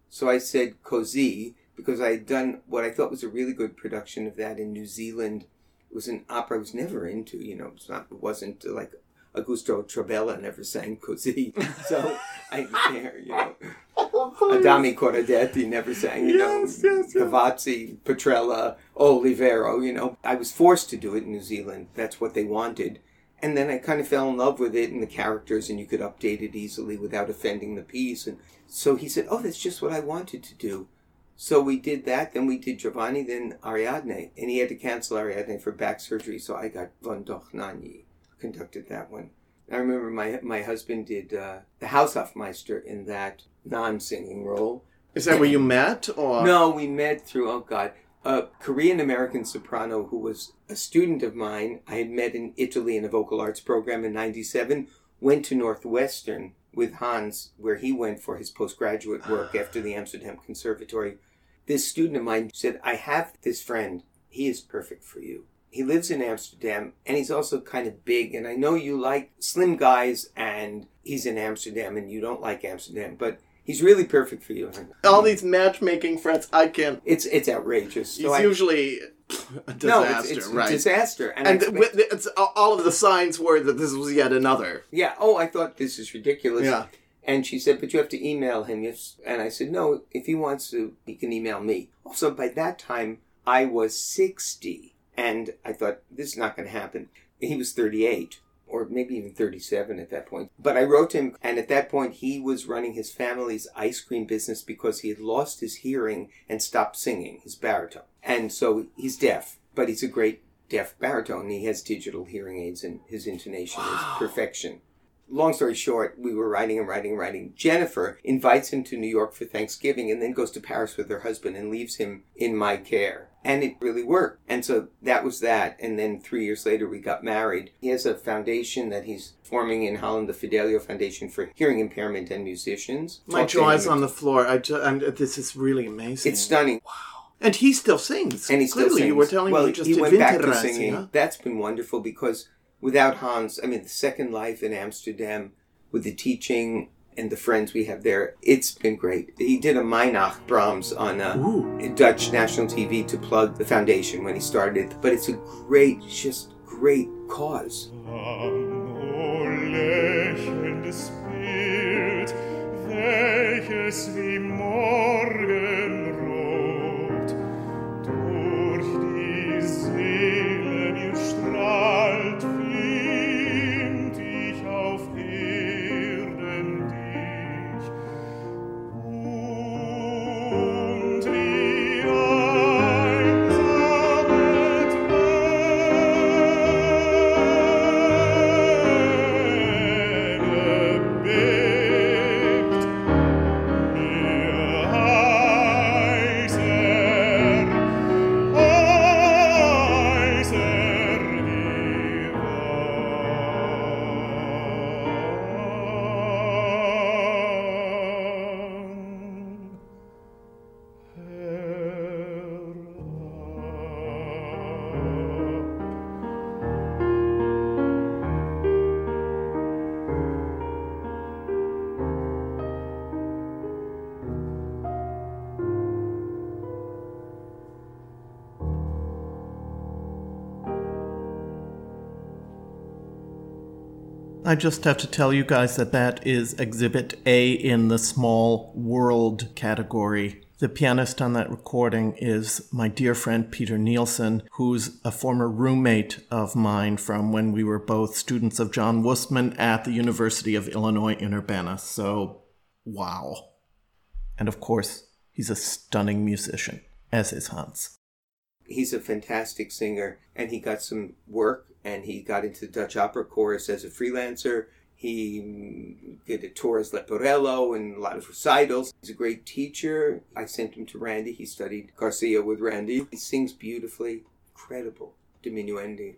So I said, Così, because I had done what I thought was a really good production of that in New Zealand. It was an opera I was never into, it wasn't like Augusto Trabella never sang Così. So I didn't care, Oh, Adami Corradetti never sang, yes. Cavazzi, Petrella, Olivero, I was forced to do it in New Zealand. That's what they wanted. And then I kind of fell in love with it and the characters, and you could update it easily without offending the piece. And so he said, oh, that's just what I wanted to do. So we did that, then we did Giovanni, then Ariadne. And he had to cancel Ariadne for back surgery, so I got Von Dochnani, conducted that one. I remember my husband did the Hausaufmeister in that non-singing role. Is that where you met? Or no, we met through, a Korean-American soprano who was a student of mine. I had met in Italy in a vocal arts program in 97, went to Northwestern with Hans, where he went for his postgraduate work after the Amsterdam Conservatory. This student of mine said, I have this friend. He is perfect for you. He lives in Amsterdam, and he's also kind of big, and I know you like slim guys, and he's in Amsterdam, and you don't like Amsterdam, but he's really perfect for you. All these matchmaking friends, I can't... It's outrageous. So it's usually a disaster, no, it's right? It's a disaster. And all of the signs were that this was yet another. Yeah, I thought this is ridiculous. Yeah. And she said, but you have to email him. And I said, no, if he wants to, he can email me. Also, by that time, I was 60. And I thought, this is not going to happen. He was 38, or maybe even 37 at that point. But I wrote to him, and at that point, he was running his family's ice cream business because he had lost his hearing and stopped singing, his baritone. And so he's deaf, but he's a great deaf baritone. He has digital hearing aids, and his intonation is perfection. Long story short, we were writing. Jennifer invites him to New York for Thanksgiving and then goes to Paris with her husband and leaves him in my care. And it really worked. And so that was that. And then 3 years later, we got married. He has a foundation that he's forming in Holland, the Fidelio Foundation for Hearing Impairment and Musicians. My jaw's on the floor. This is really amazing. It's stunning. Wow. And he still sings. And he still sings. You were telling me just he went back to singing. Yeah. That's been wonderful because... Without Hans, the second life in Amsterdam with the teaching and the friends we have there. It's been great. He did a Meinach Brahms on Dutch national TV to plug the foundation when he started it. But it's a great, just great cause. I just have to tell you guys that is Exhibit A in the Small World category. The pianist on that recording is my dear friend Peter Nielsen, who's a former roommate of mine from when we were both students of John Wussman at the University of Illinois in Urbana. So, wow. And of course, he's a stunning musician, as is Hans. He's a fantastic singer, and he got some work, and he got into the Dutch Opera Chorus as a freelancer. He did a tour as Leporello and a lot of recitals. He's a great teacher. I sent him to Randy. He studied Garcia with Randy. He sings beautifully. Incredible diminuendi.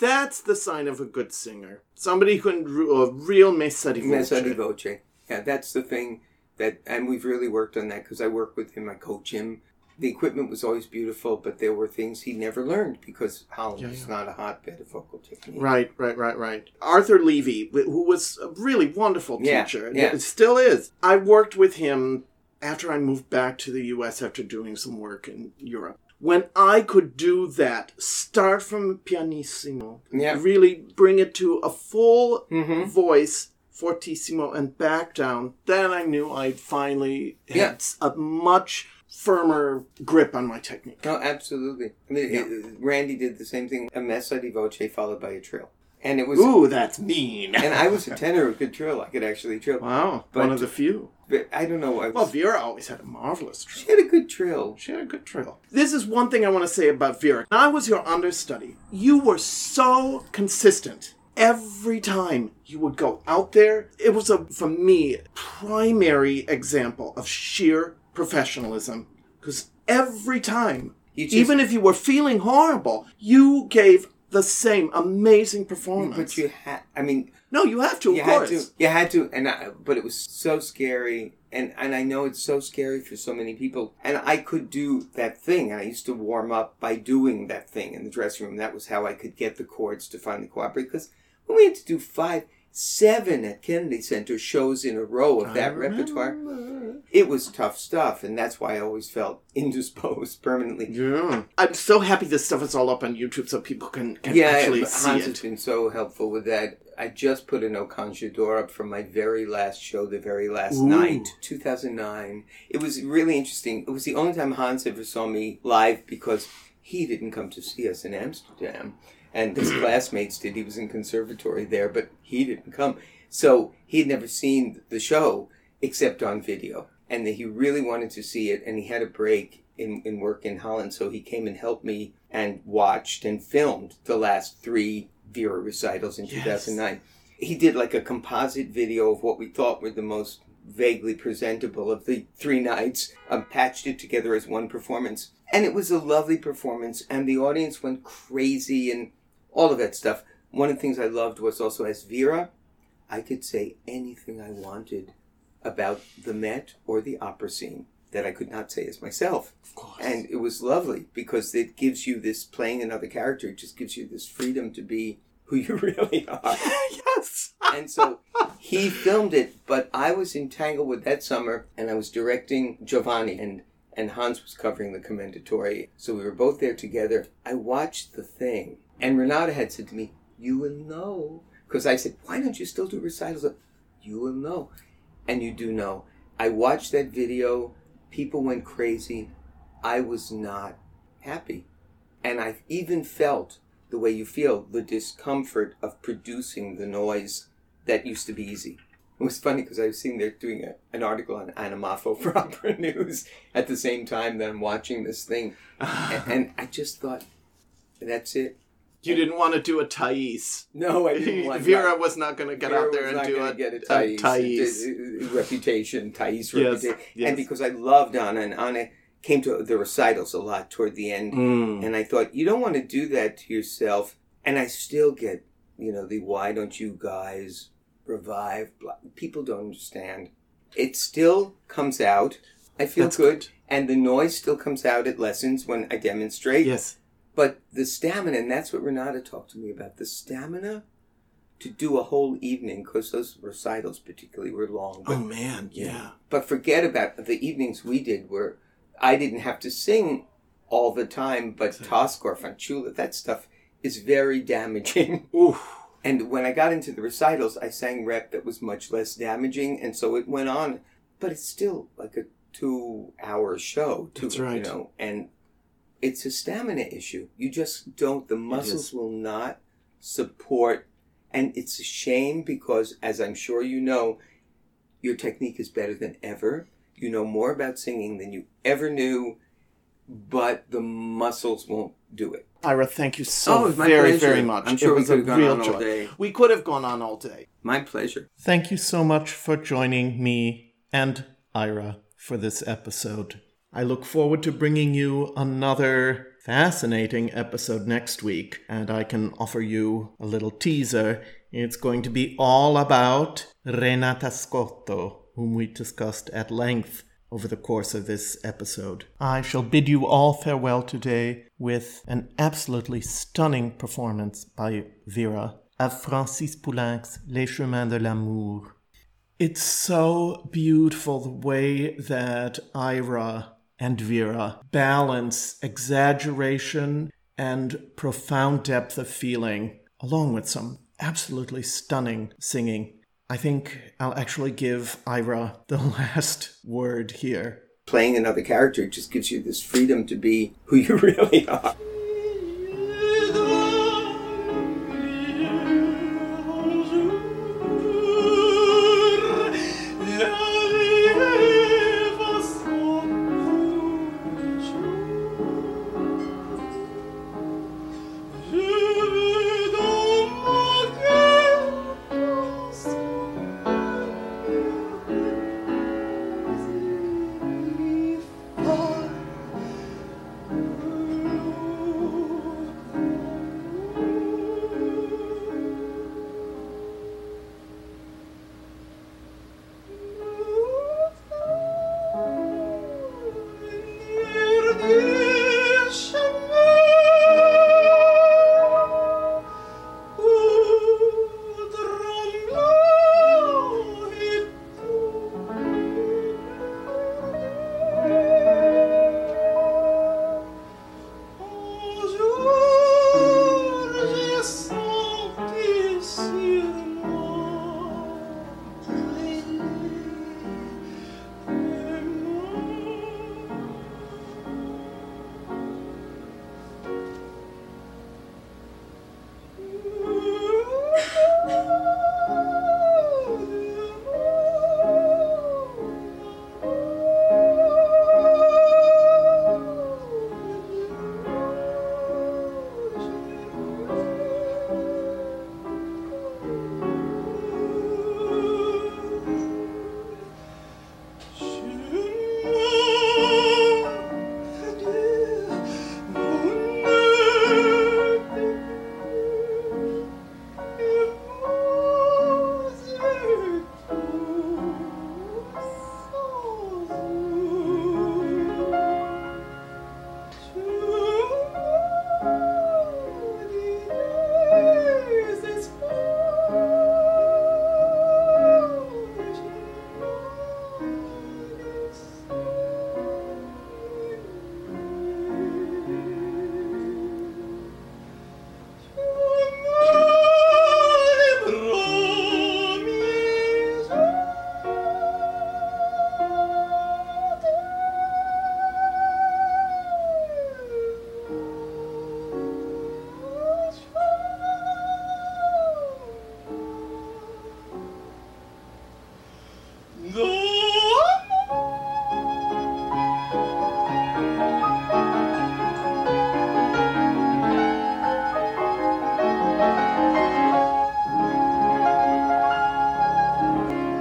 That's the sign of a good singer. Somebody who can do a real messa di voce. Messa di voce. Yeah, that's the thing. And we've really worked on that because I work with him. I coach him. The equipment was always beautiful, but there were things he never learned because Holland is not a hotbed of vocal technique. Right. Arthur Levy, who was a really wonderful teacher, and still is. I worked with him after I moved back to the U.S. after doing some work in Europe. When I could do that, start from pianissimo, really bring it to a full voice, fortissimo, and back down, then I knew I finally had a much firmer grip on my technique. Oh, absolutely. I mean, Randy did the same thing, a messa di voce followed by a trill. And it was... Ooh, that's mean. And I was a tenor who could trill. I could actually trill. Wow, but one of the few. But I don't know. Well, Vera always had a marvelous trill. She had a good trill. This is one thing I want to say about Vera. When I was your understudy, you were so consistent. Every time you would go out there, it was, for me, primary example of sheer professionalism, because every time, even if you were feeling horrible, you gave the same amazing performance. But you had, I mean... No, you have to, of course. You had to, but it was so scary, and I know it's so scary for so many people, and I could do that thing, and I used to warm up by doing that thing in the dressing room. That was how I could get the chords to finally cooperate, because when we had to do 5, 7 at Kennedy Center shows in a row of that repertoire. It was tough stuff, and that's why I always felt indisposed permanently. Yeah. I'm so happy this stuff is all up on YouTube so people can actually see it. Hans has been so helpful with that. I just put an Oconchador up from my very last show, the very last night, 2009. It was really interesting. It was the only time Hans ever saw me live because he didn't come to see us in Amsterdam. And his classmates did. He was in conservatory there, but he didn't come. So he had never seen the show except on video. And he really wanted to see it, and he had a break in work in Holland. So he came and helped me and watched and filmed the last 3 Vera recitals in 2009. He did like a composite video of what we thought were the most vaguely presentable of the 3 nights, patched it together as one performance. And it was a lovely performance, and the audience went crazy, and all of that stuff. One of the things I loved was also as Vera, I could say anything I wanted about the Met or the opera scene that I could not say as myself. Of course. And it was lovely because it gives you this, playing another character, it just gives you this freedom to be who you really are. Yes. And so he filmed it, but I was in Tanglewood that summer, and I was directing Giovanni, and Hans was covering the Commendatore. So we were both there together. I watched the thing, and Renata had said to me, "You will know." Because I said, "Why don't you still do recitals?" "You will know." And you do know. I watched that video. People went crazy. I was not happy. And I even felt the way you feel, the discomfort of producing the noise that used to be easy. It was funny because I was sitting there doing an article on Animafo for Opera News at the same time that I'm watching this thing. And I just thought, that's it. You didn't want to do a Thais. No, I didn't want to. Vera was not going to get out there and do a Thais. Reputation, Thais reputation. Yes. And because I loved Anna, and Anna came to the recitals a lot toward the end. And I thought, you don't want to do that to yourself. And I still get, the why don't you guys revive? People don't understand. It still comes out. I feel good. And the noise still comes out at lessons when I demonstrate. Yes. But the stamina, and that's what Renata talked to me about, the stamina to do a whole evening, because those recitals particularly were long. But, oh, man, yeah. But forget about the evenings we did where I didn't have to sing all the time, but Tosca or Fanciulla, that stuff is very damaging. Oof. And when I got into the recitals, I sang rep that was much less damaging, and so it went on. But it's still like a 2-hour show. That's right. And it's a stamina issue. You just don't. The muscles will not support. And it's a shame because, as I'm sure you know, your technique is better than ever. You know more about singing than you ever knew, but the muscles won't do it. Ira, thank you so very, very much. I'm sure it was we could have gone on all day. We could have gone on all day. My pleasure. Thank you so much for joining me and Ira for this episode. I look forward to bringing you another fascinating episode next week, and I can offer you a little teaser. It's going to be all about Renata Scotto, whom we discussed at length over the course of this episode. I shall bid you all farewell today with an absolutely stunning performance by Vera of Francis Poulenc's Les Chemins de l'Amour. It's so beautiful the way that Ira and Vera balance exaggeration and profound depth of feeling, along with some absolutely stunning singing. I think I'll actually give Ira the last word here. Playing another character just gives you this freedom to be who you really are.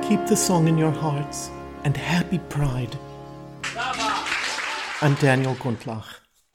Keep the song in your hearts, and happy pride. Bravo. I'm Daniel Gundlach.